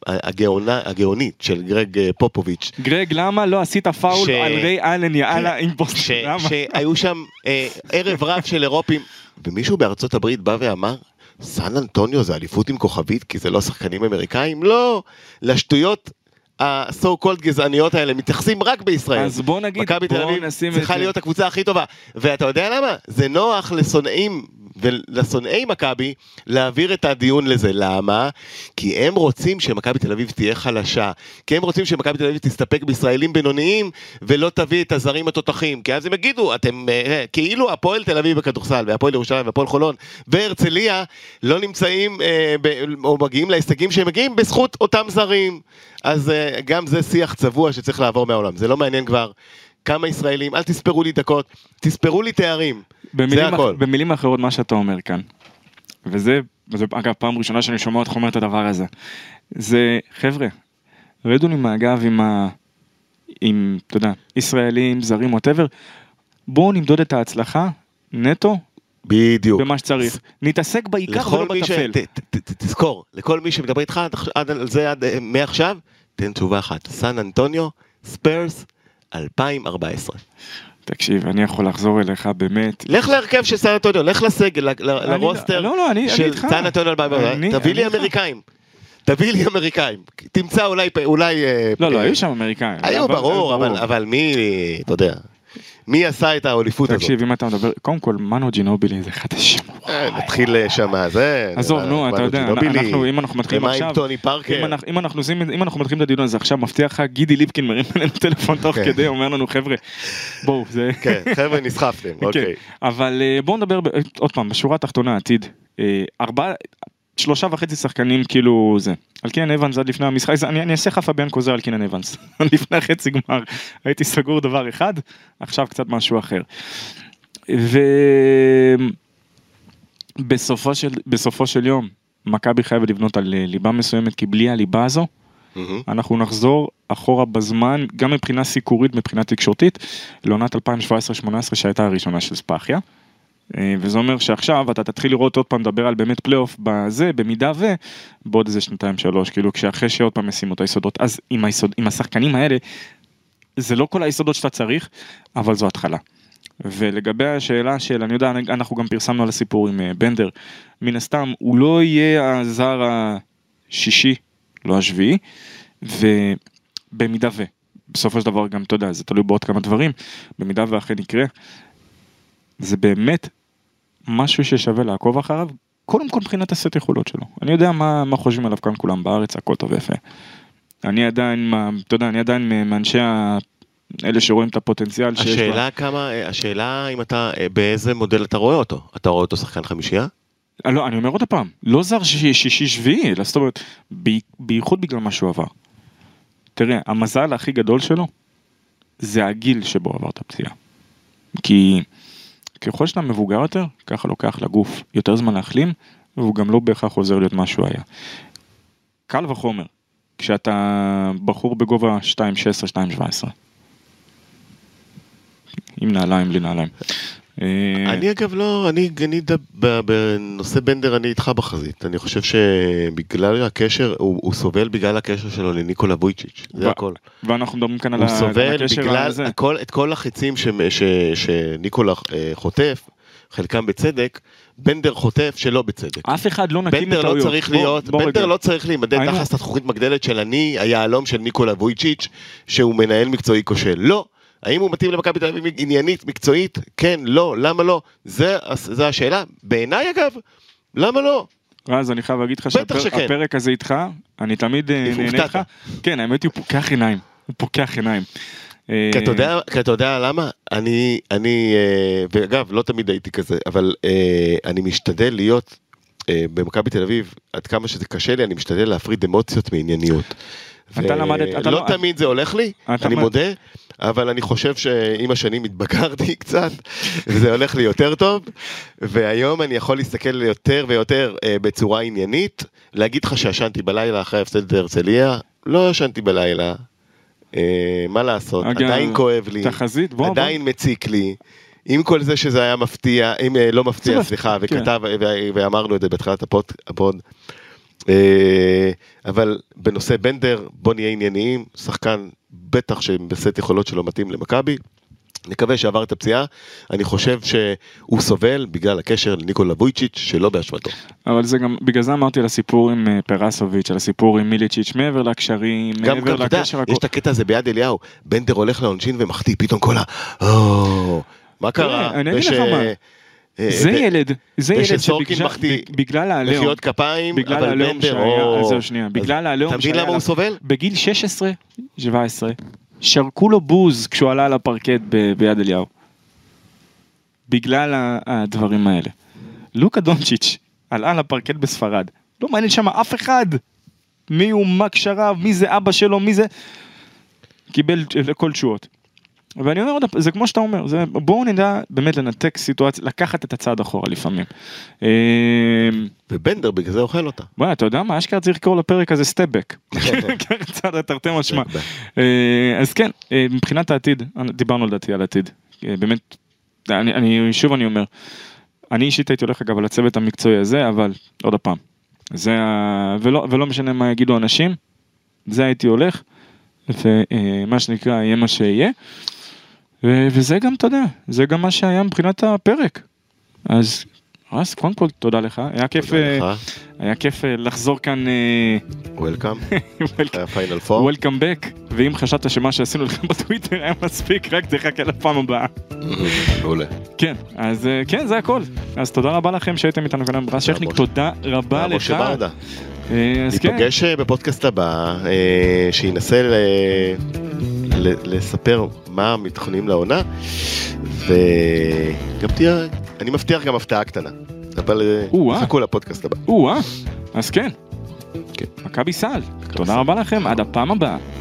הגאונה, הגאונית של גרג פופוביץ'. גרג, למה לא עשית פאול ש... על ריי אלן, יאללה, עם בוסט? ש... שהיו שם אה, ערב רב של אירופים, ומישהו בארצות הברית בא ואמר, סן אנטוניו זה אליפות עם כוכבית, כי זה לא שחקנים אמריקאים? לא, לשטויות הסו-קולד גזעניות האלה מתייחסים רק בישראל. אז בוא נגיד, בוא נשים את זה. צריכה להיות הקבוצה הכי טובה. ואתה יודע למה? זה נוח לסונאים ולסונאי מכבי להעביר את הדיון לזה. למה? כי הם רוצים שמכבי תל אביב תהיה חלשה, כי הם רוצים שמכבי תל אביב תסתפק בישראלים בינוניים ולא תביא את הזרים התותחים, כי אז הם יגידו, אתם אה, כאילו הפועל תל אביב בכדורסל והפועל ירושלים והפועל חולון והרצליה לא נמצאים אה, ב, או מגיעים להישגים שהם מגיעים בזכות אותם זרים. אז אה, גם זה שיח צבוע שצריך לעבור מהעולם. זה לא מעניין כבר כמה ישראלים, אל תספרו לי דקות, תספרו לי תארים, זה הכל. במילים אחרות מה שאתה אומר כאן, וזה, אגב, פעם ראשונה שאני שומע אותך אומר את הדבר הזה, זה, חבר'ה, רדו לי מהגב עם, עם, אתה יודע, ישראלים, זרים, whatever, בואו נמדוד את ההצלחה, נטו, בדיוק. במה שצריך. נתעסק בעיקר ולא בתפל. תזכור, לכל מי שמדבר איתך על זה עד מעכשיו, תן תשובה אחת, סן אנטוניו, ספרס, אלפיים וארבע עשרה. תקשיב, אני יכול לחזור אליך באמת. לך להרכב של סן אנטוניו, לך לסגל, לרוסטר של סן אנטוניו אלפיים וארבע עשרה. תביא לי אמריקאים. תביא לי אמריקאים. תמצא אולי... לא, לא, היו שם אמריקאים. היו ברור, אבל מי... אתה יודע. מי עשה את האוליפות הזאת? תקשיב, אם אתה מדבר, קודם כל, מנו ג'ינובילי, זה חדש. נתחיל שמה, זה... עזוב, נו, אתה יודע, אם אנחנו מתחילים עכשיו... ומה עם טוני פארקר? אם אנחנו מתחילים את הדיון הזה עכשיו, מבטיח לך, גידי ליפקין מרים לנו טלפון תוך כדי, אומר לנו, חבר'ה, בואו, זה... כן, חבר'ה, נסחפתם, אוקיי. אבל בואו נדבר, עוד פעם, בשורה התחתונה העתיד, ארבעה... שלושה וחצי שחקנים כאילו זה. אלקינן אבנס עד לפני המשחק, אני, אני אעשה חפה בין כוזר אלקינן אבנס. לפני חצי גמר הייתי סגור דבר אחד, עכשיו קצת משהו אחר. ובסופו של, בסופו של יום, מכבי חייבת לבנות על ליבה מסוימת, כי בלי הליבה הזו, mm-hmm. אנחנו נחזור אחורה בזמן, גם מבחינה סיקורית, מבחינה תקשורתית, לעונת אלפיים שבע עשרה שמונה עשרה שהייתה הראשונה של ספאחיה. וזה אומר שעכשיו אתה תתחיל לראות עוד פעם לדבר על באמת פלייאוף בזה, במידה ובעוד איזה שנתיים שלוש, כאילו כשאחרי שעוד פעם ישימו את היסודות, אז עם, היסוד, עם השחקנים האלה, זה לא כל היסודות שאתה צריך, אבל זו התחלה. ולגבי השאלה של, אני יודע, אנחנו גם פרסמנו על הסיפור עם בנדר, מן הסתם הוא לא יהיה הזר השישי, לא השביעי, ובמידה ו, בסופו של דבר גם, אתה יודע, זה תלוי בעוד כמה דברים, במידה ואכן יקרה, זה באמת משהו ששווה לעקוב אחריו, קודם כל מבחינת הסט יכולות שלו. אני יודע מה, מה חושבים עליו כאן כולם בארץ, הכל טוב ויפה. אני עדיין, אתה יודע, אני עדיין מאנשי אלה שרואים את הפוטנציאל שיש לה. השאלה כמה, השאלה אם אתה, באיזה מודל אתה רואה אותו? אתה רואה אותו שחקן חמישייה? לא, אני אומר עוד הפעם, לא זר שישי שביעי, אלא זאת אומרת, בייחוד בגלל מה שהוא עבר. תראה, המזל הכי גדול שלו, זה הגיל שבו עבר את הפציעה. כי... ככל שאתה מבוגר יותר, ככה לוקח לגוף יותר זמן להחלים, והוא גם לא בהכרח עוזר להיות מה שהוא היה. קל וחומר, כשאתה בחור בגובה שתיים שש עשרה שתיים שבע עשרה. עם נעליים, בלי נעליים. אני אגב לא, אני בנושא בנדר אני איתך בחזית. אני חושב שבגלל הקשר, הוא סובל בגלל הקשר שלו לניקולה וויצ'יץ', זה הכל. ואנחנו מדברים כאן על הקשר הזה. הוא סובל בגלל את כל החצים שניקולה חוטף, חלקם בצדק, בנדר חוטף שלא בצדק. אף אחד לא נקים את טעויות. בנדר לא צריך להימדד תחת תחתית מגדלת של אני, היהלום של ניקולה וויצ'יץ', שהוא מנהל מקצועי כושל. לא. האם הוא מתאים למכבי תל אביב עניינית, מקצועית? כן, לא, למה לא? זה, זה השאלה. בעיניי אגב, למה לא? רז, אני חייב להגיד לך שהפרק הזה איתך, אני תמיד נהנה איתך. כן, האמת היא, הוא פוקח עיניים. הוא פוקח עיניים. כי אתה יודע למה? אני, אני, ואגב, לא תמיד הייתי כזה, אבל אני משתדל להיות במכבי תל אביב, עד כמה שזה קשה לי, אני משתדל להפריד אמוציות מענייניות. לא תמיד זה הולך לי, אני מודה, אבל אני חושב שעם השנים התבגרתי קצת, וזה הולך לי יותר טוב, והיום אני יכול להסתכל יותר ויותר בצורה עניינית, להגיד לך שישנתי בלילה אחרי הפסד בהרצליה, לא ישנתי בלילה, מה לעשות, עדיין כואב לי, עדיין מציק לי, עם כל זה שזה היה מפתיע, אם לא מפתיע, סליחה, וכתב, ואמרנו את זה בתחילת הפוד, אבל בנושא בנדר, בוא נהיה ענייניים, שחקן בטח שבסט יכולות שלו מתאים למכבי, נקווה שעבר את הפציעה, אני חושב שהוא סובל בגלל הקשר לניקולה וויצ'יץ' שלא באשמתו. אבל זה גם, בגלל זה אמרתי על הסיפור עם פרסוביץ', על הסיפור עם מיליצ'יץ', מעבר לקשרים, מעבר לקשר... יש את הקטע הזה ביד אליהו, בנדר הולך לעונשין ומחטיא פתאום כל ה... מה קרה? אני אגיד לך מה... זה ילד, זה ילד שבגלל העליון, לחיות כפיים, אבל בנדר, בגלל העליון, תמיד למה הוא סובל? בגיל שש עשרה שבע עשרה, שרקו לו בוז כשהוא עלה על הפרקט ביד אליהו. בגלל הדברים האלה. לוקה דונצ'יץ' עלה על הפרקט בספרד. לא מעניין שם אף אחד. מי הוא, מה קשריו, מי זה אבא שלו, מי זה... קיבל לכל תשואות. ואני אומר, זה כמו שאתה אומר, זה, בואו נדע באמת לנתק סיטואציה, לקחת את הצעד אחורה לפעמים. ובנדר בגלל זה אוכל אותה. בואי, אתה יודע מה, אשכרה צריך לקרוא לפרק הזה סטאבק. ככה צעד התרתי משמע. אז כן, מבחינת העתיד, דיברנו לדעתי על העתיד. באמת, שוב אני אומר, אני אישית הייתי הולך אגב על הצוות המקצועי הזה, אבל עוד הפעם, ולא משנה מה יגידו אנשים, זה הייתי הולך, ומה שנקרא יהיה מה שיהיה, וזה גם, אתה יודע, זה גם מה שהיה מבחינת הפרק. אז אז קודם כל תודה לך, היה כיף, היה כיף לחזור כאן. Welcome, Final Four, Welcome back. ואם חשבת שמה שעשינו לכם בטוויטר היה מספיק, רק תחכה לפעם הבאה. מעולה. כן, אז כן, זה הכל. אז תודה רבה לכם שהייתם איתנו כאן. ברס שכניק, תודה רבה לך. ניפגש בפודקאסט הבא שינסה לספר מה מתכונים לעונה, וגם תהיה, אני מבטיח גם הפתעה קטנה, אבל חכו לפודקאסט הבא. אז כן, מכבי סל, תודה רבה לכם, עד הפעם הבאה.